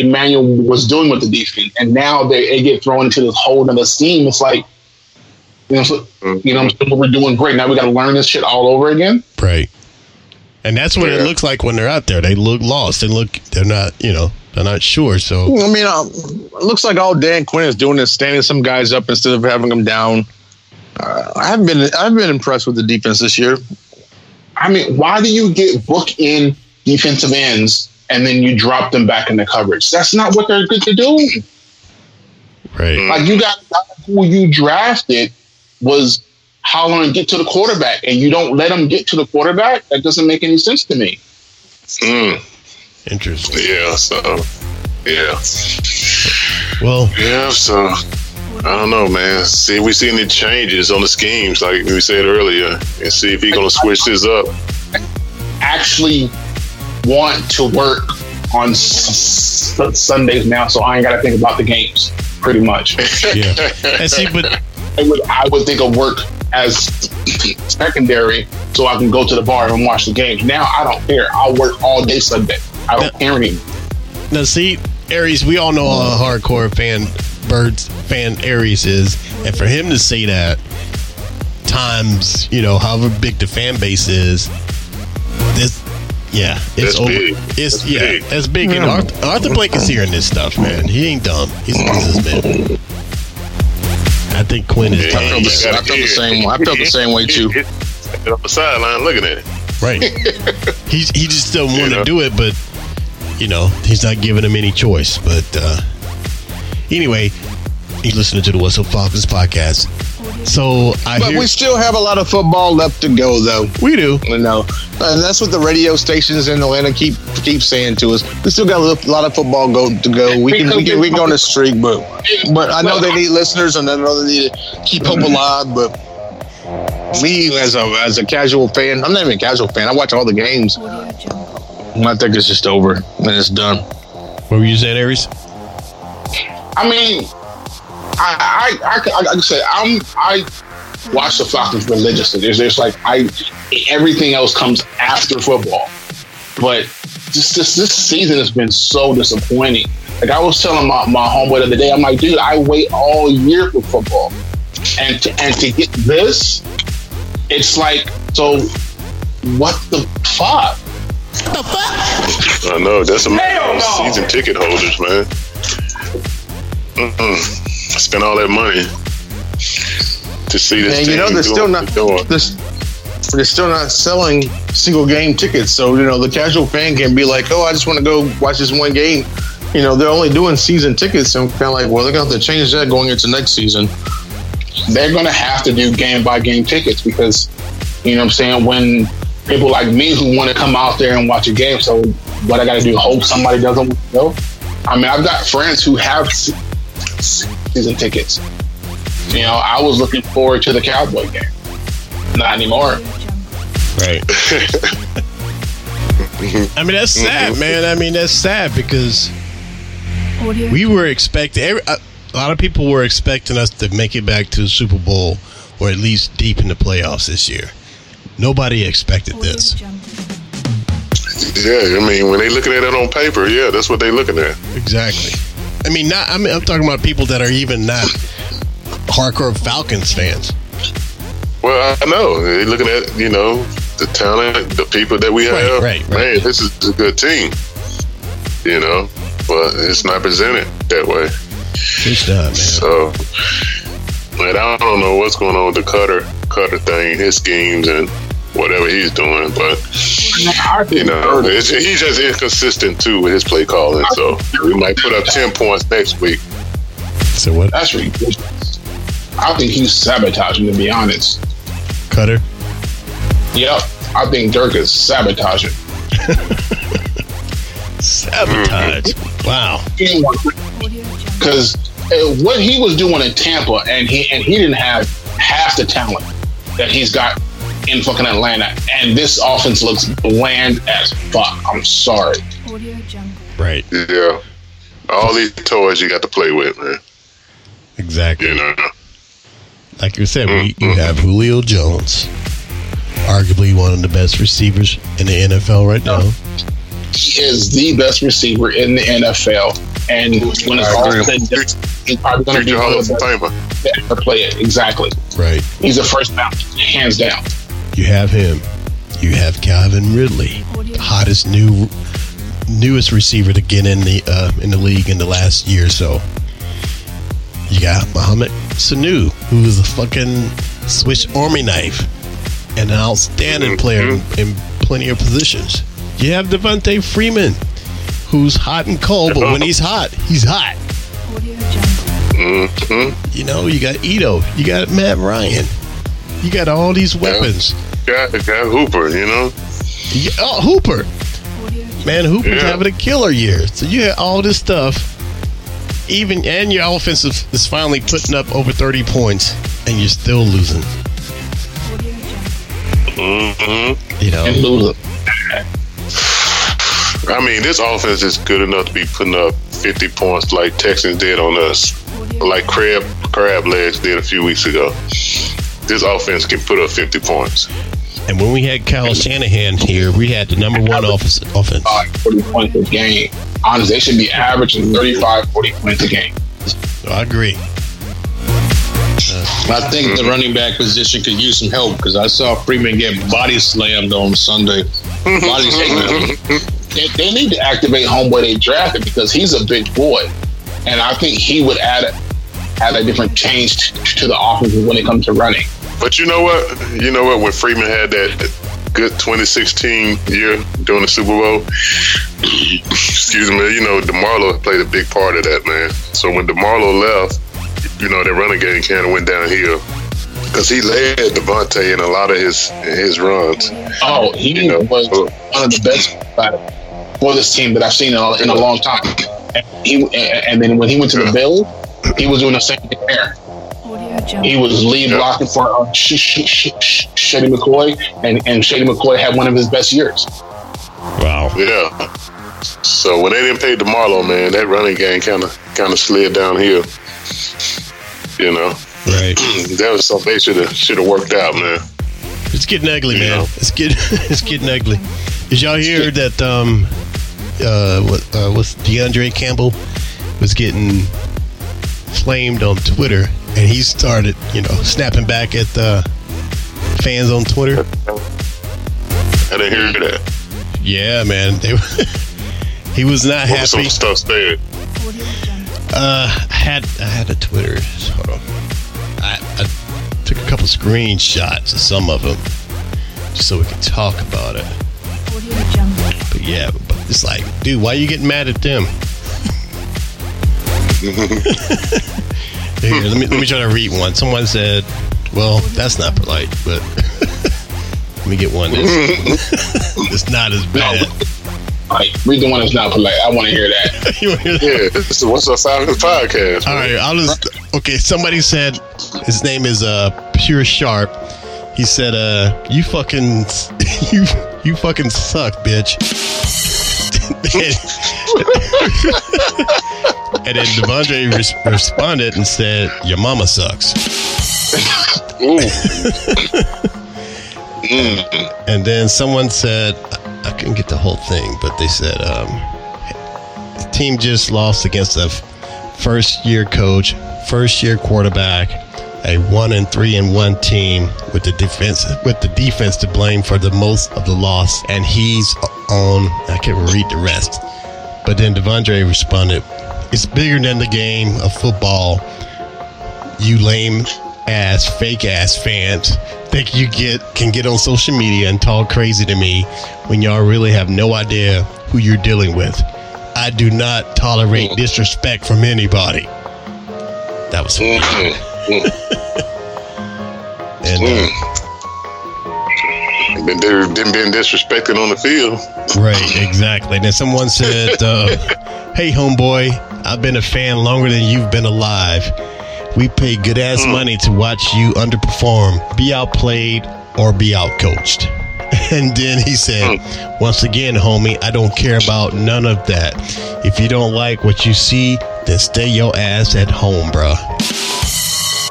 Emmanuel was doing with the defense, and now they get thrown into this whole other scheme. It's like, we're doing great. Now we got to learn this shit all over again. Right. And that's what it looks like when they're out there. They look lost. They're not sure. So I mean, it looks like all Dan Quinn is doing is standing some guys up instead of having them down. I've been impressed with the defense this year. I mean, why do you get booked in defensive ends and then you drop them back in the coverage? That's not what they're good to do. Right. Like, you got who you drafted was hollering, get to the quarterback, and you don't let them get to the quarterback? That doesn't make any sense to me. Mm. Interesting. Yeah, so I don't know, man. See if we see any changes on the schemes, like we said earlier, and see if he's going to switch this up. Actually want to work on Sundays now, so I ain't got to think about the games, pretty much. Yeah. And see, but I would think of work as secondary, so I can go to the bar and watch the games. Now I don't care. I'll work all day Sunday. I don't care anymore. Now, see, Aries, we all know how hardcore Birds fan Aries is, and for him to say that times, you know, however big the fan base is, It's big. And Arthur Blank is hearing this stuff, man. He ain't dumb. He's a businessman. I think Quinn is. I felt the same way too. On the sideline, looking at it. Right. he just don't want to do it, but you know he's not giving him any choice. But anyway, he's listening to the What's Up Falcons podcast. So we still have a lot of football left to go, though. We do. You know, and that's what the radio stations in Atlanta keep saying to us. We still got a lot of football to go. We can go on a streak, but I know they need listeners, and I know they need to keep hope alive. But me, as a casual fan, I'm not even a casual fan. I watch all the games. I think it's just over and it's done. What were you saying, Aries? I mean, I watch the Falcons religiously. There's like everything else comes after football, but this season has been so disappointing. Like, I was telling my homeboy the other day, I'm like, dude, I wait all year for football, and to get this, it's like, so what the fuck? What the fuck? I know that's a season ticket holders, man. Mm-mm. I spent all that money to see this. And you know they're still not selling single game tickets. So you know the casual fan can be like, oh, I just want to go watch this one game. You know they're only doing season tickets. So I'm kind of like, well, they're gonna have to change that going into next season. They're gonna have to do game by game tickets because you know what I'm saying, when people like me who want to come out there and watch a game, so what I got to do? Hope somebody doesn't go. I mean, I've got friends who have season tickets. You know, I was looking forward to the Cowboy game. Not anymore. Right. I mean, that's sad, man. I mean, that's sad because we were expecting, a lot of people were expecting us to make it back to the Super Bowl or at least deep in the playoffs this year. Nobody expected this. Yeah, I mean, when they looking at it on paper, yeah, that's what they looking at. Exactly. I mean, I'm talking about people that are even not hardcore Falcons fans. Well, I know. They're looking at, you know, the talent, the people that we have. Right. Man, this is a good team. You know, but it's not presented that way. Good job, man. So, and I don't know what's going on with the Cutter thing, his schemes and whatever he's doing, but you know, he's just inconsistent too with his play calling. So we might put up 10 points next week. So what? That's ridiculous. I think he's sabotaging, to be honest. Cutter? Yep. I think Dirk is sabotaging. Sabotage. Mm-hmm. Wow. Because what he was doing in Tampa, and he didn't have half the talent that he's got in fucking Atlanta, and this offense looks bland as fuck. I'm sorry. Audio Jungle. Right. Yeah. All these toys you got to play with, man. Exactly. You know. Like you said, you have Julio Jones, arguably one of the best receivers in the NFL right now. He is the best receiver in the NFL, and when it's all said, he's probably going to be one of the best to play it. Exactly. Right. He's a first round, hands down. You have him. You have Calvin Ridley, the hottest newest receiver to get in the league in the last year or so. You got Mohamed Sanu, who is a fucking Swiss Army knife and an outstanding player in plenty of positions. You have Devonta Freeman, who's hot and cold, but when he's hot, he's hot. You know, you got Ito, you got Matt Ryan, you got all these weapons. Got Hooper, you know. Hooper. Man, Hooper's having a killer year. So you have all this stuff. And your offense is finally putting up over 30 points, and you're still losing. You know, I mean, this offense is good enough to be putting up 50 points like Texans did on us, like Crab Legs did a few weeks ago. This offense can put up 50 points. And when we had Kyle Shanahan here, we had the number one offense. 40 points a game. Honestly, they should be averaging 35, 40 points a game. I agree. I think the running back position could use some help because I saw Freeman get body slammed on Sunday. Body slammed. They need to activate homeboy they drafted because he's a big boy, and I think he would add a different change to the offense when it comes to running. But you know what? When Freeman had that good 2016 year during the Super Bowl, excuse me, you know, DeMarlo played a big part of that, man. So when DeMarlo left, you know, that running game kind of went downhill because he led Devontae in a lot of his runs. Oh, he was one of the best for this team that I've seen in a long time. And then when he went to the Bills, he was doing the same thing there. He was lead blocking for Shady McCoy, and Shady McCoy had one of his best years. Wow. Yeah. So when they didn't pay DeMarlo, man, that running game kind of slid downhill. You know. Right. That was something they should have worked out, man. It's getting ugly, man. You know? It's getting ugly. Did y'all hear that? What's DeAndre Campbell was getting flamed on Twitter. And he started, you know, snapping back at the fans on Twitter. I didn't hear that. Yeah, man. He was not happy. Some stuff said. I had a Twitter. Hold on. I took a couple screenshots of some of them just so we could talk about it. But yeah, but it's like, dude, why are you getting mad at them? Here, let me try to read one. Someone said, well, that's not polite, but let me get one that's it's not as bad. No, read the one that's not polite. I want to hear that. You want to hear that? Yeah, this is What's Up Silence Podcast. All right, I'll just... Okay, somebody said, his name is Pure Sharp. He said, you fucking suck, bitch. And then Devondre responded and said, your mama sucks. And then someone said, I couldn't get the whole thing, but they said, the team just lost against a first-year coach, first-year quarterback, a 1-3-1 team with the defense to blame for the most of the loss, and he's on. I can't read the rest. But then Devondre responded, "It's bigger than the game of football. You lame ass, fake ass fans think you can get on social media and talk crazy to me when y'all really have no idea who you're dealing with. I do not tolerate disrespect from anybody." That was and they've been disrespected on the field. Right, exactly. And then someone said, hey, homeboy, I've been a fan longer than you've been alive. We pay good ass money to watch you underperform, be outplayed, or be outcoached. And then he said, once again, homie, I don't care about none of that. If you don't like what you see, then stay your ass at home, bruh.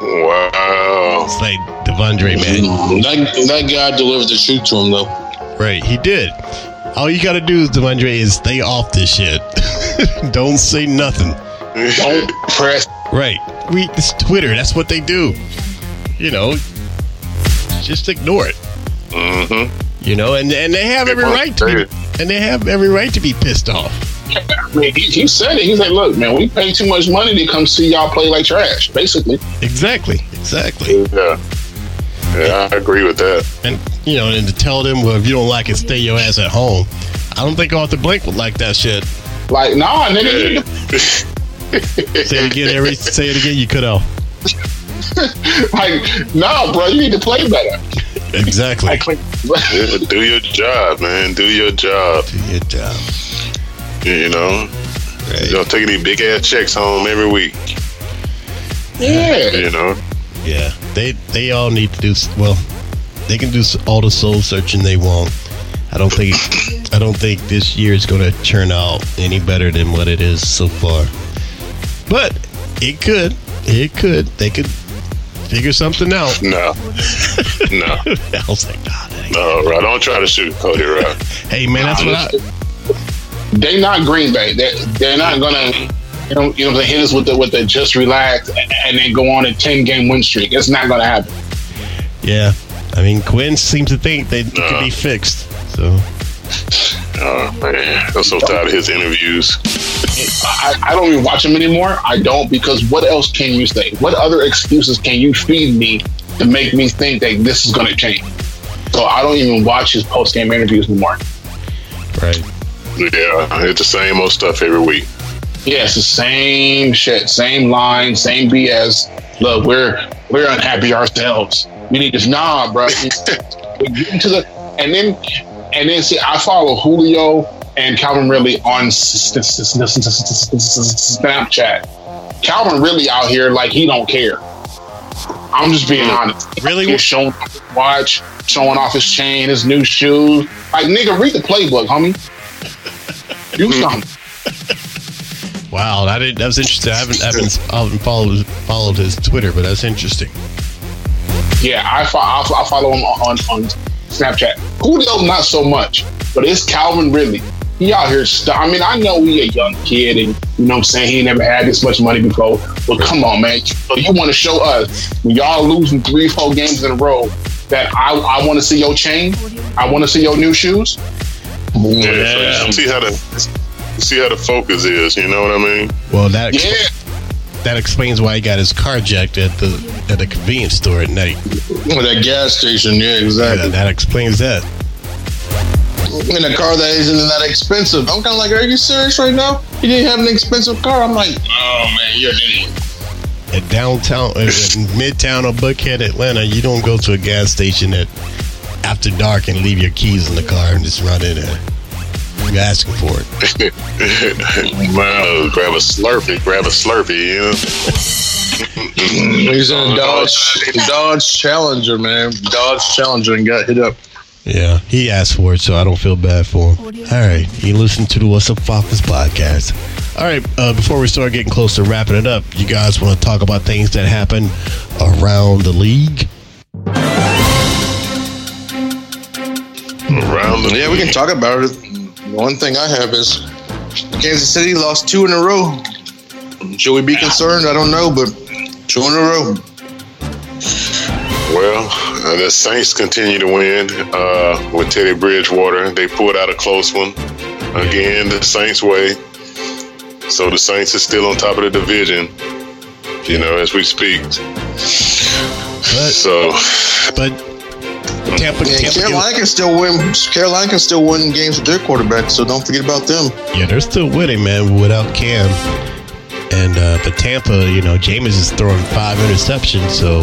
Wow. It's like Devondre, man. That guy delivered the truth to him, though. Right, he did. All you got to do, Devondre, is stay off this shit. Don't say nothing. Don't press. Right. It's Twitter. That's what they do. You know, just ignore it. Mm-hmm. You know, and they have every right to be, and they have every right to be pissed off. I mean, he said it. He's like, look, man, we pay too much money to come see y'all play like trash, basically. Exactly. Yeah, I agree with that. And, you know, and to tell them, well, if you don't like it, stay your ass at home. I don't think Arthur Blank would like that shit. Like, nah, nigga. Say it again, you cut off. Like, nah, bro, you need to play better. Exactly. Do your job, man. Do your job. You know, right. You don't take any big ass checks home every week. Yeah. You know. Yeah. They all need to do well. They can do all the soul searching they want. I don't think this year is going to turn out any better than what it is so far. But it could. They could figure something out. No. I was like, God. No, right. Don't try to shoot Cody Rod. Hey, man, that's They're not Green Bay. They're not gonna, they hit us with the just relax and then go on a 10-game win streak. It's not gonna happen. Yeah, I mean, Quinn seems to think they could be fixed. So, oh man, I'm so tired of his interviews. I don't even watch him anymore. I don't, because what else can you say? What other excuses can you feed me to make me think that this is gonna change? So I don't even watch his post-game interviews anymore. Right. Yeah, it's the same old stuff every week. Yeah, it's the same shit, same line, same BS. Look, we're unhappy ourselves. We need this, nah, bro. and then see, I follow Julio and Calvin Ridley on Snapchat. Calvin Ridley out here like he don't care. I'm just being honest. Really? He's showing off his watch, showing off his chain, his new shoes. Like, nigga, read the playbook, homie. Do something. Wow, that was interesting. I haven't followed his Twitter, but that's interesting. Yeah, I follow him on Snapchat. Julio, not so much, but it's Calvin Ridley. He out here. I mean, I know he a young kid, and you know what I'm saying, he never had this much money before. But come on, man, you want to show us when y'all losing 3-4 games in a row that I want to see your chain, I want to see your new shoes. Yeah, so see how the focus is. You know what I mean? Well, that explains why he got his car jacked at the convenience store at night. Or that gas station, yeah, exactly. Yeah, that explains that. In a car that isn't that expensive, I'm kind of like, are you serious right now? He didn't have an expensive car. I'm like, oh man, you're an idiot. At downtown, at Midtown or Buckhead, Atlanta, you don't go to a gas station at after dark and leave your keys in the car and just run in there. You're asking for it. Wow, grab a Slurpee, you know? He's in a Dodge Challenger, man. Dodge Challenger, and got hit up. Yeah, he asked for it, so I don't feel bad for him. All right, you listen to the What's Up Fox podcast. All right, before we start getting close to wrapping it up, you guys want to talk about things that happen around the league? Yeah, we can talk about it. One thing I have is Kansas City lost 2 in a row. Should we be concerned? I don't know, but 2 in a row. Well, the Saints continue to win with Teddy Bridgewater. They pulled out a close one. Again, the Saints way. So the Saints are still on top of the division, you know, as we speak. Carolina can still win. Carolina can still win games with their quarterback, so don't forget about them. Yeah, they're still winning, man, without Cam. And but Tampa, you know, Jameis is throwing 5 interceptions, so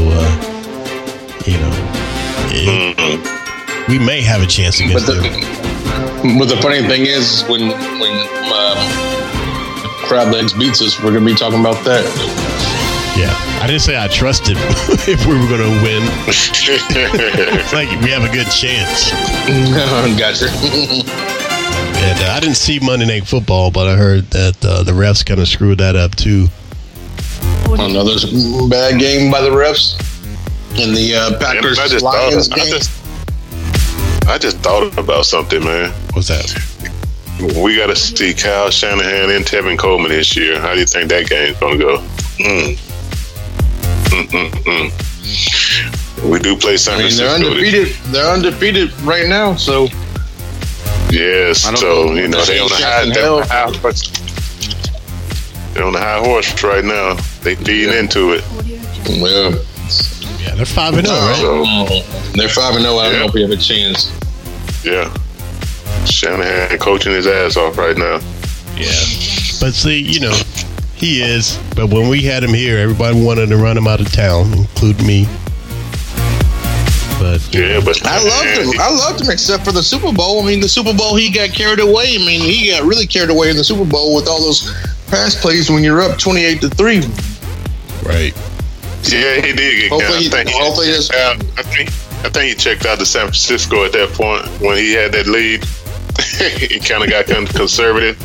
you know, we may have a chance against them. But the funny thing is, when Crab Legs beats us, we're gonna be talking about that. Yeah, I didn't say I trusted if we were going to win. It's like we have a good chance. Gotcha. And I didn't see Monday Night Football, but I heard that the refs kind of screwed that up too. Another bad game by the refs. And the Packers Lions game. I just thought about something, man. What's that? We got to see Kyle Shanahan and Tevin Coleman this year. How do you think that game's going to go? We do play San Francisco. They're undefeated right now, so. Yes, so, you know, they're on the high horse right now. They feed into it. Well, yeah, they're 5-0, right? So, they're 5-0. I don't know if we have a chance. Yeah. Shanahan coaching his ass off right now. Yeah. But see, you know. He is, but when we had him here, everybody wanted to run him out of town, including me. But I loved him. I loved him, except for the Super Bowl. I mean, the Super Bowl, he got carried away. I mean, he got really carried away in the Super Bowl with all those pass plays when you're up 28-3. Right. Yeah, he did get carried. I think he checked out to San Francisco at that point when he had that lead. He kind of got conservative.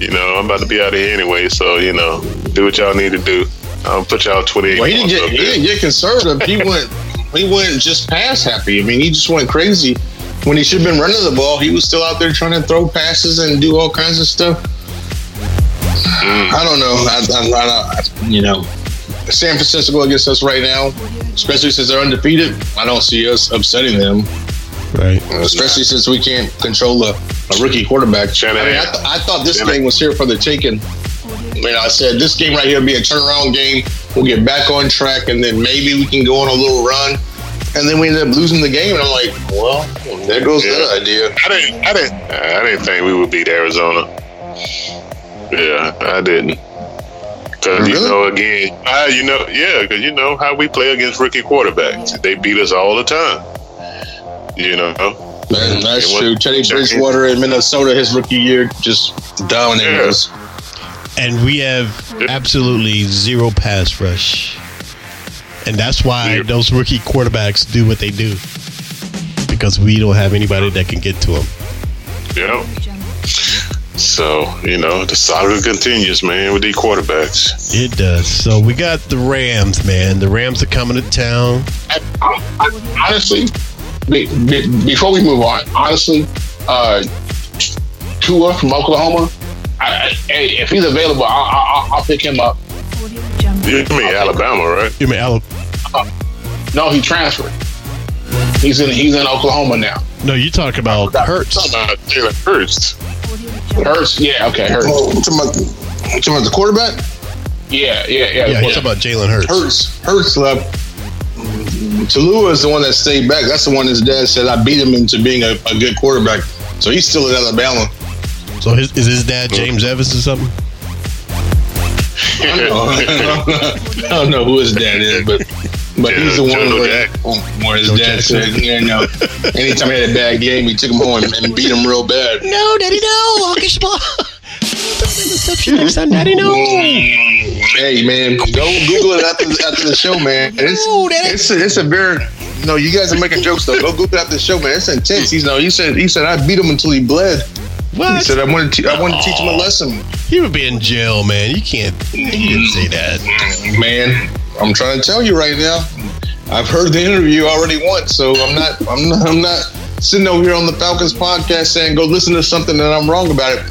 You know, I'm about to be out of here anyway, so, you know, do what y'all need to do. I'll put y'all 28. Well, he didn't get conservative. He went just pass happy. I mean, he just went crazy. When he should have been running the ball, he was still out there trying to throw passes and do all kinds of stuff. I don't know. You know, San Francisco against us right now, especially since they're undefeated, I don't see us upsetting them. Right. Especially since we can't control a rookie quarterback. Shanahan. I mean, I thought this thing was here for the taking. I mean, I said this game right here will be a turnaround game. We'll get back on track, and then maybe we can go on a little run. And then we ended up losing the game, and I'm like, well, there goes that idea. I didn't think we would beat Arizona. Yeah, I didn't. Because, really? You know, again, because you know how we play against rookie quarterbacks. They beat us all the time. You know, man, that's true. Teddy Bridgewater in Minnesota, his rookie year, just dominated us. And we have absolutely zero pass rush, and that's why those rookie quarterbacks do what they do, because we don't have anybody that can get to them. Yeah. So, you know, the saga continues, man, with these quarterbacks. It does. So we got the Rams, man. The Rams are coming to town. Honestly. Before we move on, honestly, Tua from Oklahoma, if he's available, I'll pick him up. You mean Alabama, right? You mean Alabama? No, he transferred. He's in Oklahoma now. No, you talk about Hurts. Jalen Hurts. Hurts, yeah, okay, Hurts. You talking about the quarterback? Yeah. Yeah, you talking about Jalen Hurts. Hurts left. Tulua is the one that stayed back. That's the one his dad said, I beat him into being a good quarterback. So he's still in Alabama. So is his dad James Evans or something? I don't know who his dad is, but he's the one where his dad said, you know, anytime he had a bad game, he took him home and beat him real bad. No, daddy, no. I'll get you ball. Interception next time, daddy, no. Hey, man, go Google it after the show, man. It's a very... No, you guys are making jokes, though. Go Google it after the show, man. It's intense. He said I beat him until he bled. What? He said, I wanted to teach him a lesson. He would be in jail, man. You can't say that. Man, I'm trying to tell you right now. I've heard the interview already once, so I'm not sitting over here on the Falcons podcast saying, go listen to something that I'm wrong about it.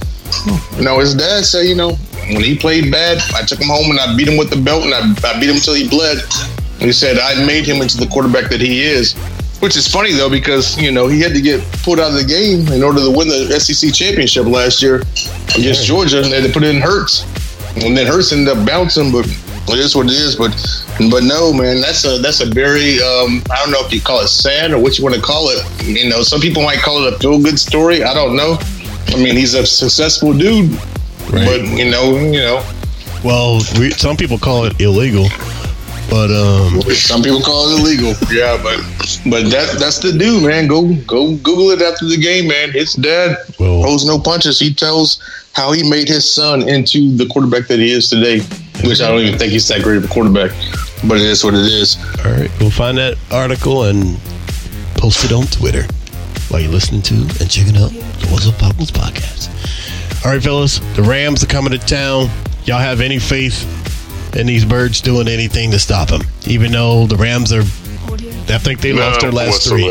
His dad said, when he played bad, I took him home and I beat him with the belt and I beat him till he bled. And he said, I made him into the quarterback that he is. Which is funny, though, because, he had to get pulled out of the game in order to win the SEC championship last year against Georgia, and they had to put in Hurts. And then Hurts ended up bouncing, but it is what it is. But no, man, that's a very, I don't know if you call it sad or what you want to call it. Some people might call it a feel-good story. I don't know. I mean, he's a successful dude, right. But, Well, some people call it illegal. But some people call it illegal. Yeah, but that's the dude, man. Go Google it after the game, man. It's dead. Holds no punches. He tells how he made his son into the quarterback that he is today, which I don't even think he's that great of a quarterback. But it is what it is. All right, we'll find that article and post it on Twitter while you're listening to and checking out the What's Up Falcons podcast. All right, fellas, the Rams are coming to town. Y'all have any faith? And these birds doing anything to stop him, even though the Rams are... I think they lost their last three.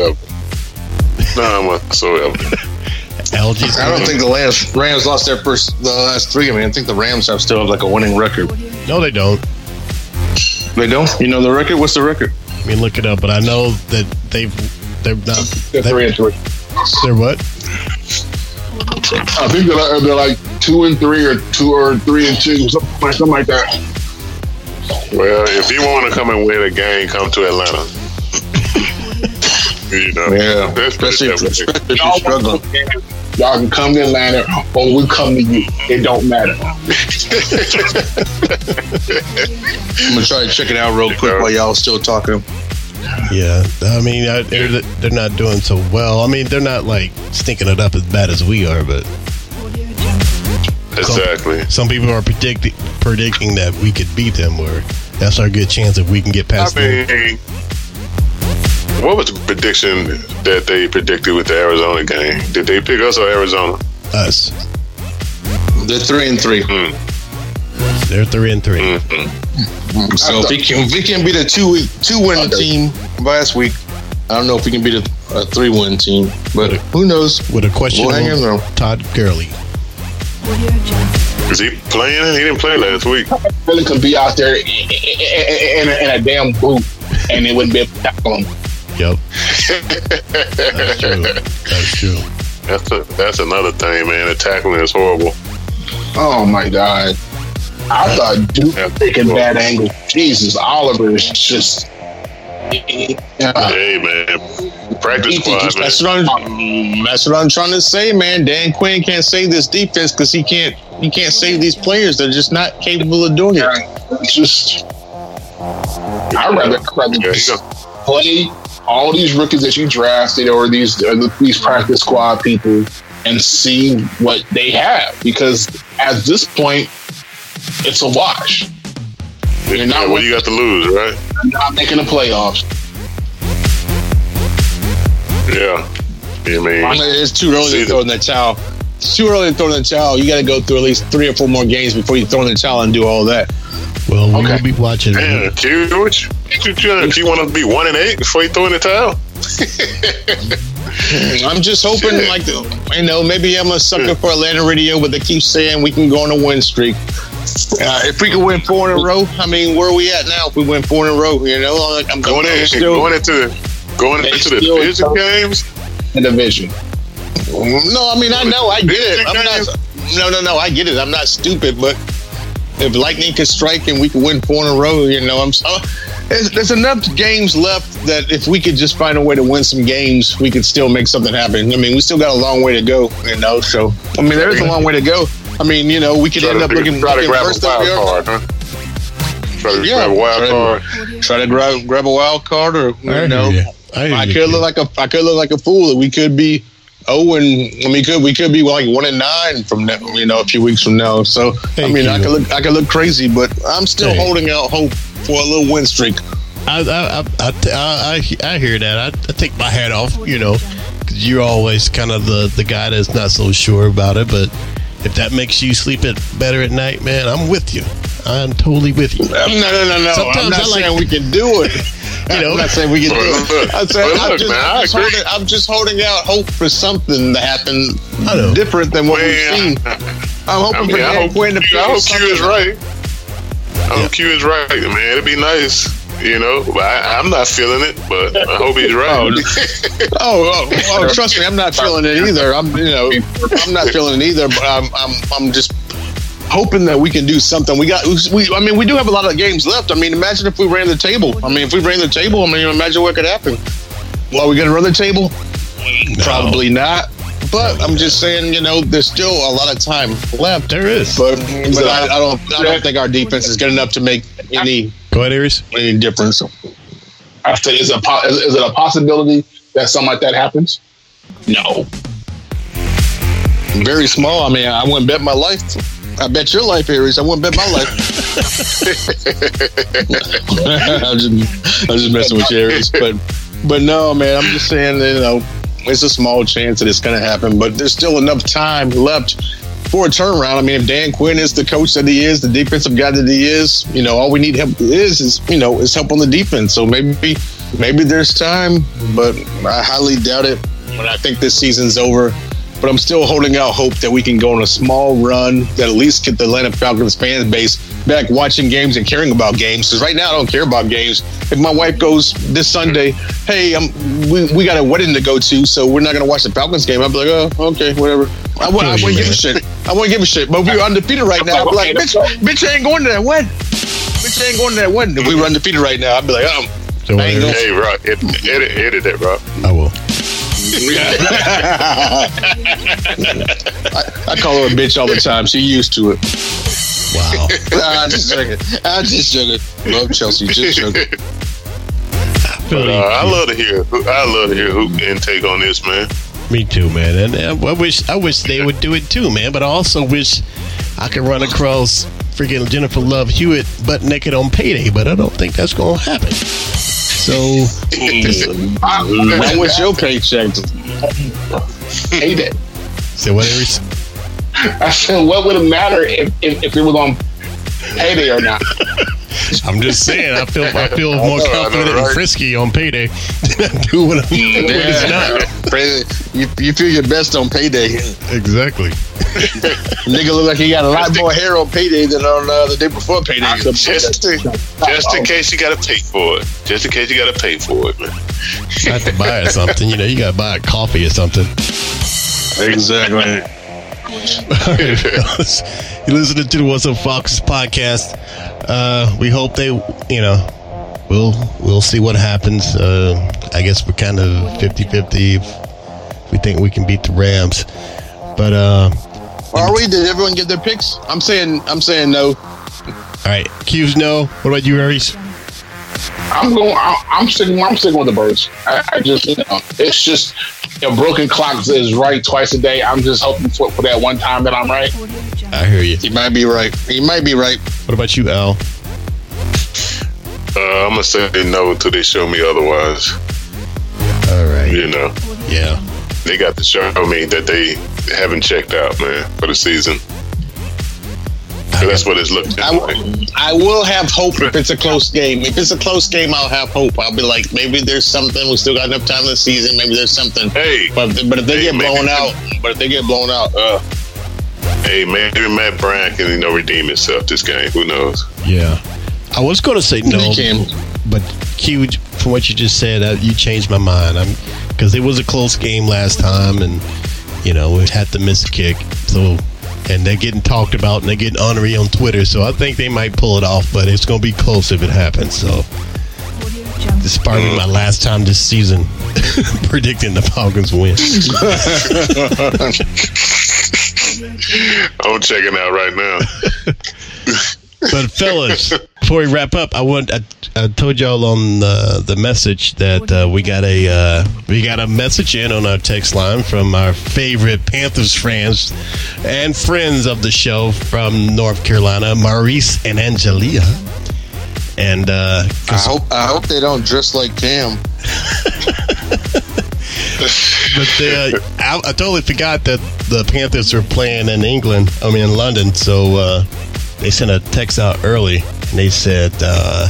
None whatsoever. I don't think the Rams lost their last three. I mean, I think the Rams still have like a winning record. No, they don't. They don't? You know the record? What's the record? I mean, look it up, but I know that they're not... They're 3-3. They're what? I think they're like 2-3 or 3-2, something like that. Well, if you want to come and win a game, come to Atlanta. Yeah. Especially if you're struggling. Y'all can come to Atlanta or we come to you. It don't matter. I'm going to try to check it out real quick while y'all still talking. Yeah. I mean, they're not doing so well. I mean, they're not like stinking it up as bad as we are, but... Exactly. Some people are predicting that we could beat them, or that's our good chance if we can get past them. What was the prediction that they predicted with the Arizona game? Did they pick us or Arizona? Us. They're 3-3. Mm. They're 3-3. Mm-hmm. So if we can beat a two-win team last week, I don't know if we can beat a 3-win team, but who knows? With a question on Todd Gurley. Is he playing? He didn't play last week. Really could be out there in a damn boot, and it wouldn't be a problem. Yep. That's true. That's another thing, man. The tackling is horrible. Oh my God! I thought Duke taking bad angle. Jesus, Oliver is just. Hey, man. Practice squad, man. That's what I'm trying to say, man. Dan Quinn can't save this defense because he can't save these players. They're just not capable of doing it. I'd rather play all these rookies that you drafted or these practice squad people and see what they have, because at this point it's a wash. What do you got to lose, right? You're not making the playoffs. Yeah. It's too early to throw in the towel. You got to go through at least 3 or 4 more games before you throw in the towel and do all that. Well, we're going to be watching. Man, do you want to be 1-8 before you throw in the towel? I'm just hoping, maybe I'm a sucker for Atlanta radio, but they keep saying we can go on a win streak. If we could win 4 in a row, I mean, where are we at now if we win 4 in a row? I'm going into the division games? The division. No, I mean, I know. I get it. No, I get it. I'm not stupid, but if lightning could strike and we could win 4 in a row, there's enough games left that if we could just find a way to win some games, we could still make something happen. I mean, we still got a long way to go, so, I mean, there is a long way to go. I mean, we could end up looking first up here. Try to grab a wild card, or I could look like a fool. We could be we could be like 1-9 from now, a few weeks from now. So Thank you. I could look crazy, but I'm still holding out hope for a little win streak. I hear that. I take my hat off. You're always kind of the guy that's not so sure about it, but if that makes you sleep better at night, man, I'm with you. I'm totally with you. No. Sometimes I'm not saying we can do it. I'm not saying we can do it. I'm just holding out hope for something to happen different than what we've seen. I hope Q is right, man. It'd be nice. But I'm not feeling it. But I hope he's right. Trust me, I'm not feeling it either. But I'm just hoping that we can do something. We do have a lot of games left. Imagine if we ran the table. If we ran the table, imagine what could happen. Well, are we going to run the table? No. Probably not. But I'm just saying, there's still a lot of time left. There is. But I don't think our defense is good enough to make any difference. I say, is it a possibility that something like that happens? No. Very small. I wouldn't bet my life. I bet your life, Aries. I wouldn't bet my life. I'm just messing with you, Aries. But no, man, I'm just saying, it's a small chance that it's going to happen, but there's still enough time left for a turnaround. If Dan Quinn is the coach that he is, the defensive guy that he is, all we need help is help on the defense. So maybe there's time, but I highly doubt it. But I think this season's over. But I'm still holding out hope that we can go on a small run that at least get the Atlanta Falcons fan base back watching games and caring about games. Because right now I don't care about games. If my wife goes this Sunday, hey, we got a wedding to go to, so we're not going to watch the Falcons game, I'd be like, oh, okay, whatever. I wouldn't give a shit. But if we were undefeated right now, I'd be like, bitch, I ain't going to that wedding. If we were undefeated right now, I'd be like, I ain't going to. Hey, bro, edit that, bro. I will. I call her a bitch all the time. She used to it. Wow. I'm just joking. Love Chelsea. Just joking. I love to hear hoop intake on this, man. Me too, man. And I wish they would do it too, man. But I also wish I could run across freaking Jennifer Love Hewitt butt naked on payday. But I don't think that's gonna happen. So, when was your paycheck? Hey, that. Say what, Aries? I said, what would it matter if it was on payday or not? I'm just saying, I feel more confident and frisky on payday than I do when it's not. You feel your best on payday. Exactly. Nigga look like he got a lot more hair on payday than on the day before payday. Just in case you got to pay for it. Man. Not to buy something, you got to buy a coffee or something. Exactly. All right, fellas, you're listening to the What's Up Fox podcast. We hope they, we'll see what happens. I guess we're kind of 50-50. We think we can beat the Rams, but are we? Did everyone get their picks? I'm saying no. All right, Q's no. What about you, Aries? I'm sticking with the birds. I just it's just broken clocks is right twice a day. I'm just hoping for that one time that I'm right. I hear you. He might be right. What about you, Al? I'm gonna say no until they show me otherwise. All right. Yeah. They got to show me that they haven't checked out, man, for the season. That's what it's looking like. I will have hope if it's a close game. If it's a close game, I'll have hope. I'll be like, maybe there's something. We still got enough time in the season. Maybe there's something. Hey, but if they get blown out. Hey, maybe Matt Bryant can redeem himself this game. Who knows? Yeah, I was going to say no, but Q, from what you just said, you changed my mind. Because it was a close game last time, and we had to miss a kick, so. And they're getting talked about, and they're getting ornery on Twitter. So I think they might pull it off, but it's going to be close if it happens. So this is probably my last time this season predicting the Falcons win. I'm checking out right now. But fellas, before we wrap up, I told y'all on the message that we got a message in on our text line from our favorite Panthers fans and friends of the show from North Carolina, Maurice and Angelia. And I hope they don't dress like Cam. But I totally forgot that the Panthers were playing in London. So they sent a text out early, and they said,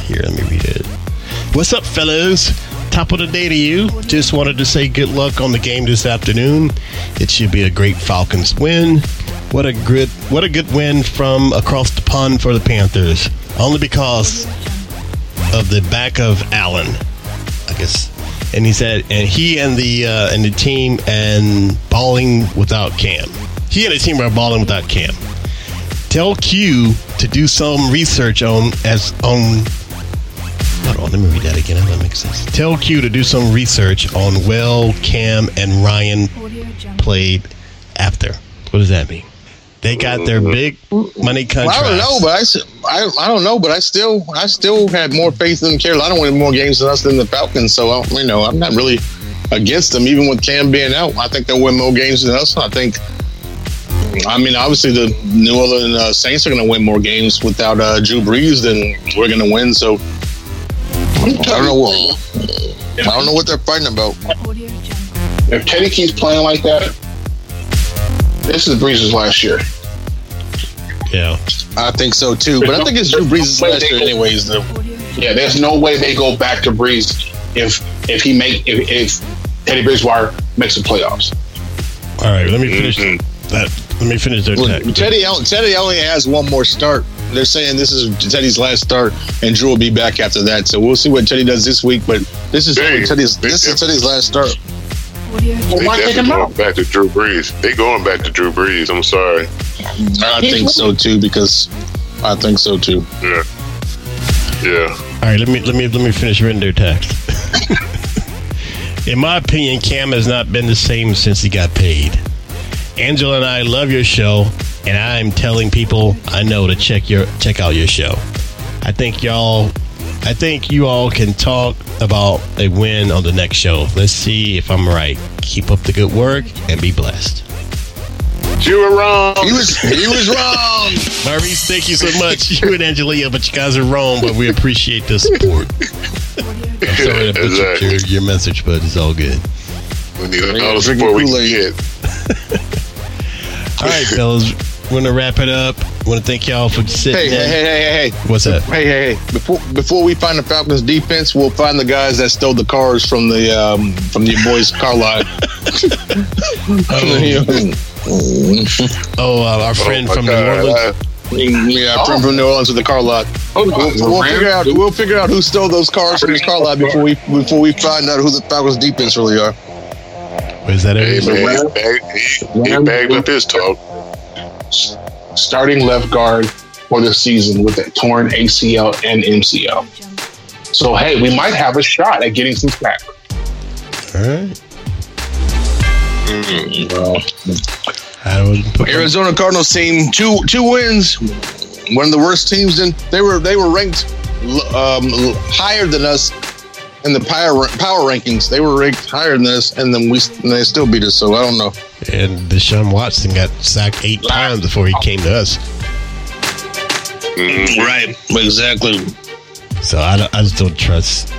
here, let me read it. What's up, fellas? Top of the day to you. Just wanted to say good luck on the game this afternoon. It should be a great Falcons win. What a good win from across the pond for the Panthers. Only because of the back of Allen, I guess. And he said, He and the team are balling without Cam. Tell Q to do some research Hold on, let me read that again. That doesn't make sense. Tell Q to do some research on Cam and Ryan played after. What does that mean? They got their big money contracts. I still had more faith in Carolina winning more games than us than the Falcons. So I'm not really against them, even with Cam being out. I think they'll win more games than us. Obviously the New Orleans Saints are going to win more games without Drew Brees than we're going to win. So I don't know what they're fighting about. If Teddy keeps playing like that. This is Brees' last year. Yeah. I think so, too. But I think it's Drew Brees' last year anyways, though. Yeah, there's no way they go back to Brees if Teddy Bridgewater makes the playoffs. All right, let me finish that. Let me finish their text. Teddy only has one more start. They're saying this is Teddy's last start, and Drew will be back after that. So we'll see what Teddy does this week. But this is Teddy's last start. Back to Drew Brees. They going back to Drew Brees. I'm sorry. I think so too. Yeah. Yeah. All right. Let me finish reading their text. In my opinion, Cam has not been the same since he got paid. Angela and I love your show, and I'm telling people I know to check out your show. I think you all can talk about a win on the next show. Let's see if I'm right. Keep up the good work and be blessed. You were wrong. He was wrong. Maurice, thank you so much. You and Angelia, but you guys are wrong, but we appreciate the support. I'm sorry to put your message, but it's all good. We need all the support we can get. All right, fellas. Want to wrap it up. Want to thank y'all for sitting there. Hey. What's up? Hey. Before we find the Falcons defense, we'll find the guys that stole the cars from your boys' car lot. Our friend from New Orleans. Yeah, our friend from New Orleans with the car lot. We'll figure out who stole those cars from his car lot before we find out who the Falcons defense really are. Is that he bagged up his talk. Starting left guard for the season with a torn ACL and MCL. So, hey, we might have a shot at getting some back. All right. Arizona Cardinals team, two wins. One of the worst teams, and they were ranked higher than us in the power rankings. They were ranked higher than us, and then they still beat us. So I don't know. And Deshaun Watson got sacked 8 times before he came to us. Right, exactly. So I just don't trust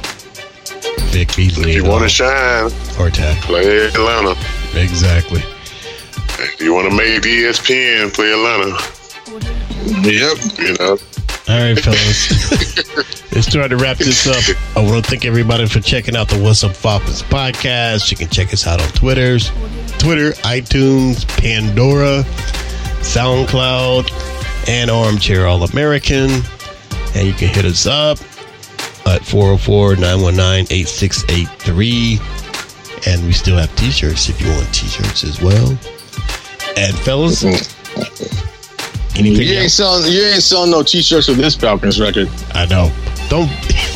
Vic Beasley. If you want to shine, or Tack, play Atlanta. Exactly. If you want to make ESPN, play Atlanta. Yep, you know. All right, fellas. It's time to wrap this up. I want to thank everybody for checking out the What's Up Falcons podcast. You can check us out on Twitter, iTunes, Pandora, SoundCloud, and Armchair All-American. And you can hit us up at 404-919-8683. And we still have t-shirts if you want t-shirts as well. And fellas... You ain't selling no t-shirts with this Falcons record. I know.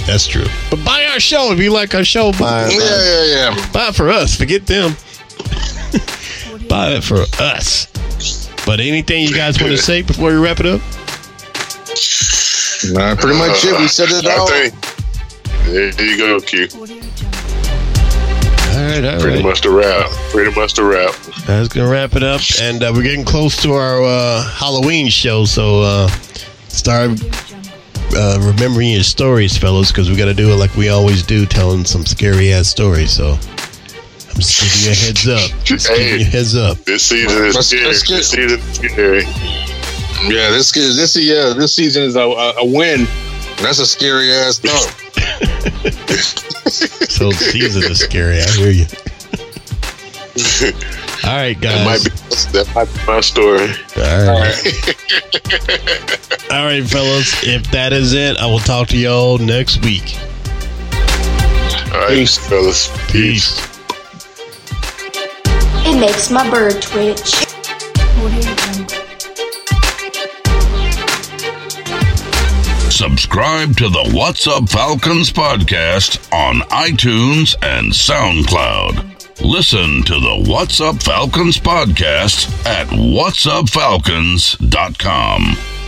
That's true. But buy our show if you like our show. Buy. Buy it for us. Forget them. Buy it for us. But anything you guys want to say before we wrap it up? Nah, pretty much it. We said it all. There you go, Q. All right. Pretty much the wrap. That's going to wrap it up. And we're getting close to our Halloween show, so start remembering your stories, fellas, because we got to do it like we always do, telling some scary-ass stories, so... I'm just giving you a heads up. This season is scary. Yeah, this season is a win. That's a scary ass thought. So season is scary. I hear you. All right, guys. That might be my story. All right. All right, fellas. If that is it, I will talk to y'all next week. All right, fellas. Peace. It makes my bird twitch. Subscribe to the What's Up Falcons podcast on iTunes and SoundCloud. Listen to the What's Up Falcons podcast at whatsupfalcons.com.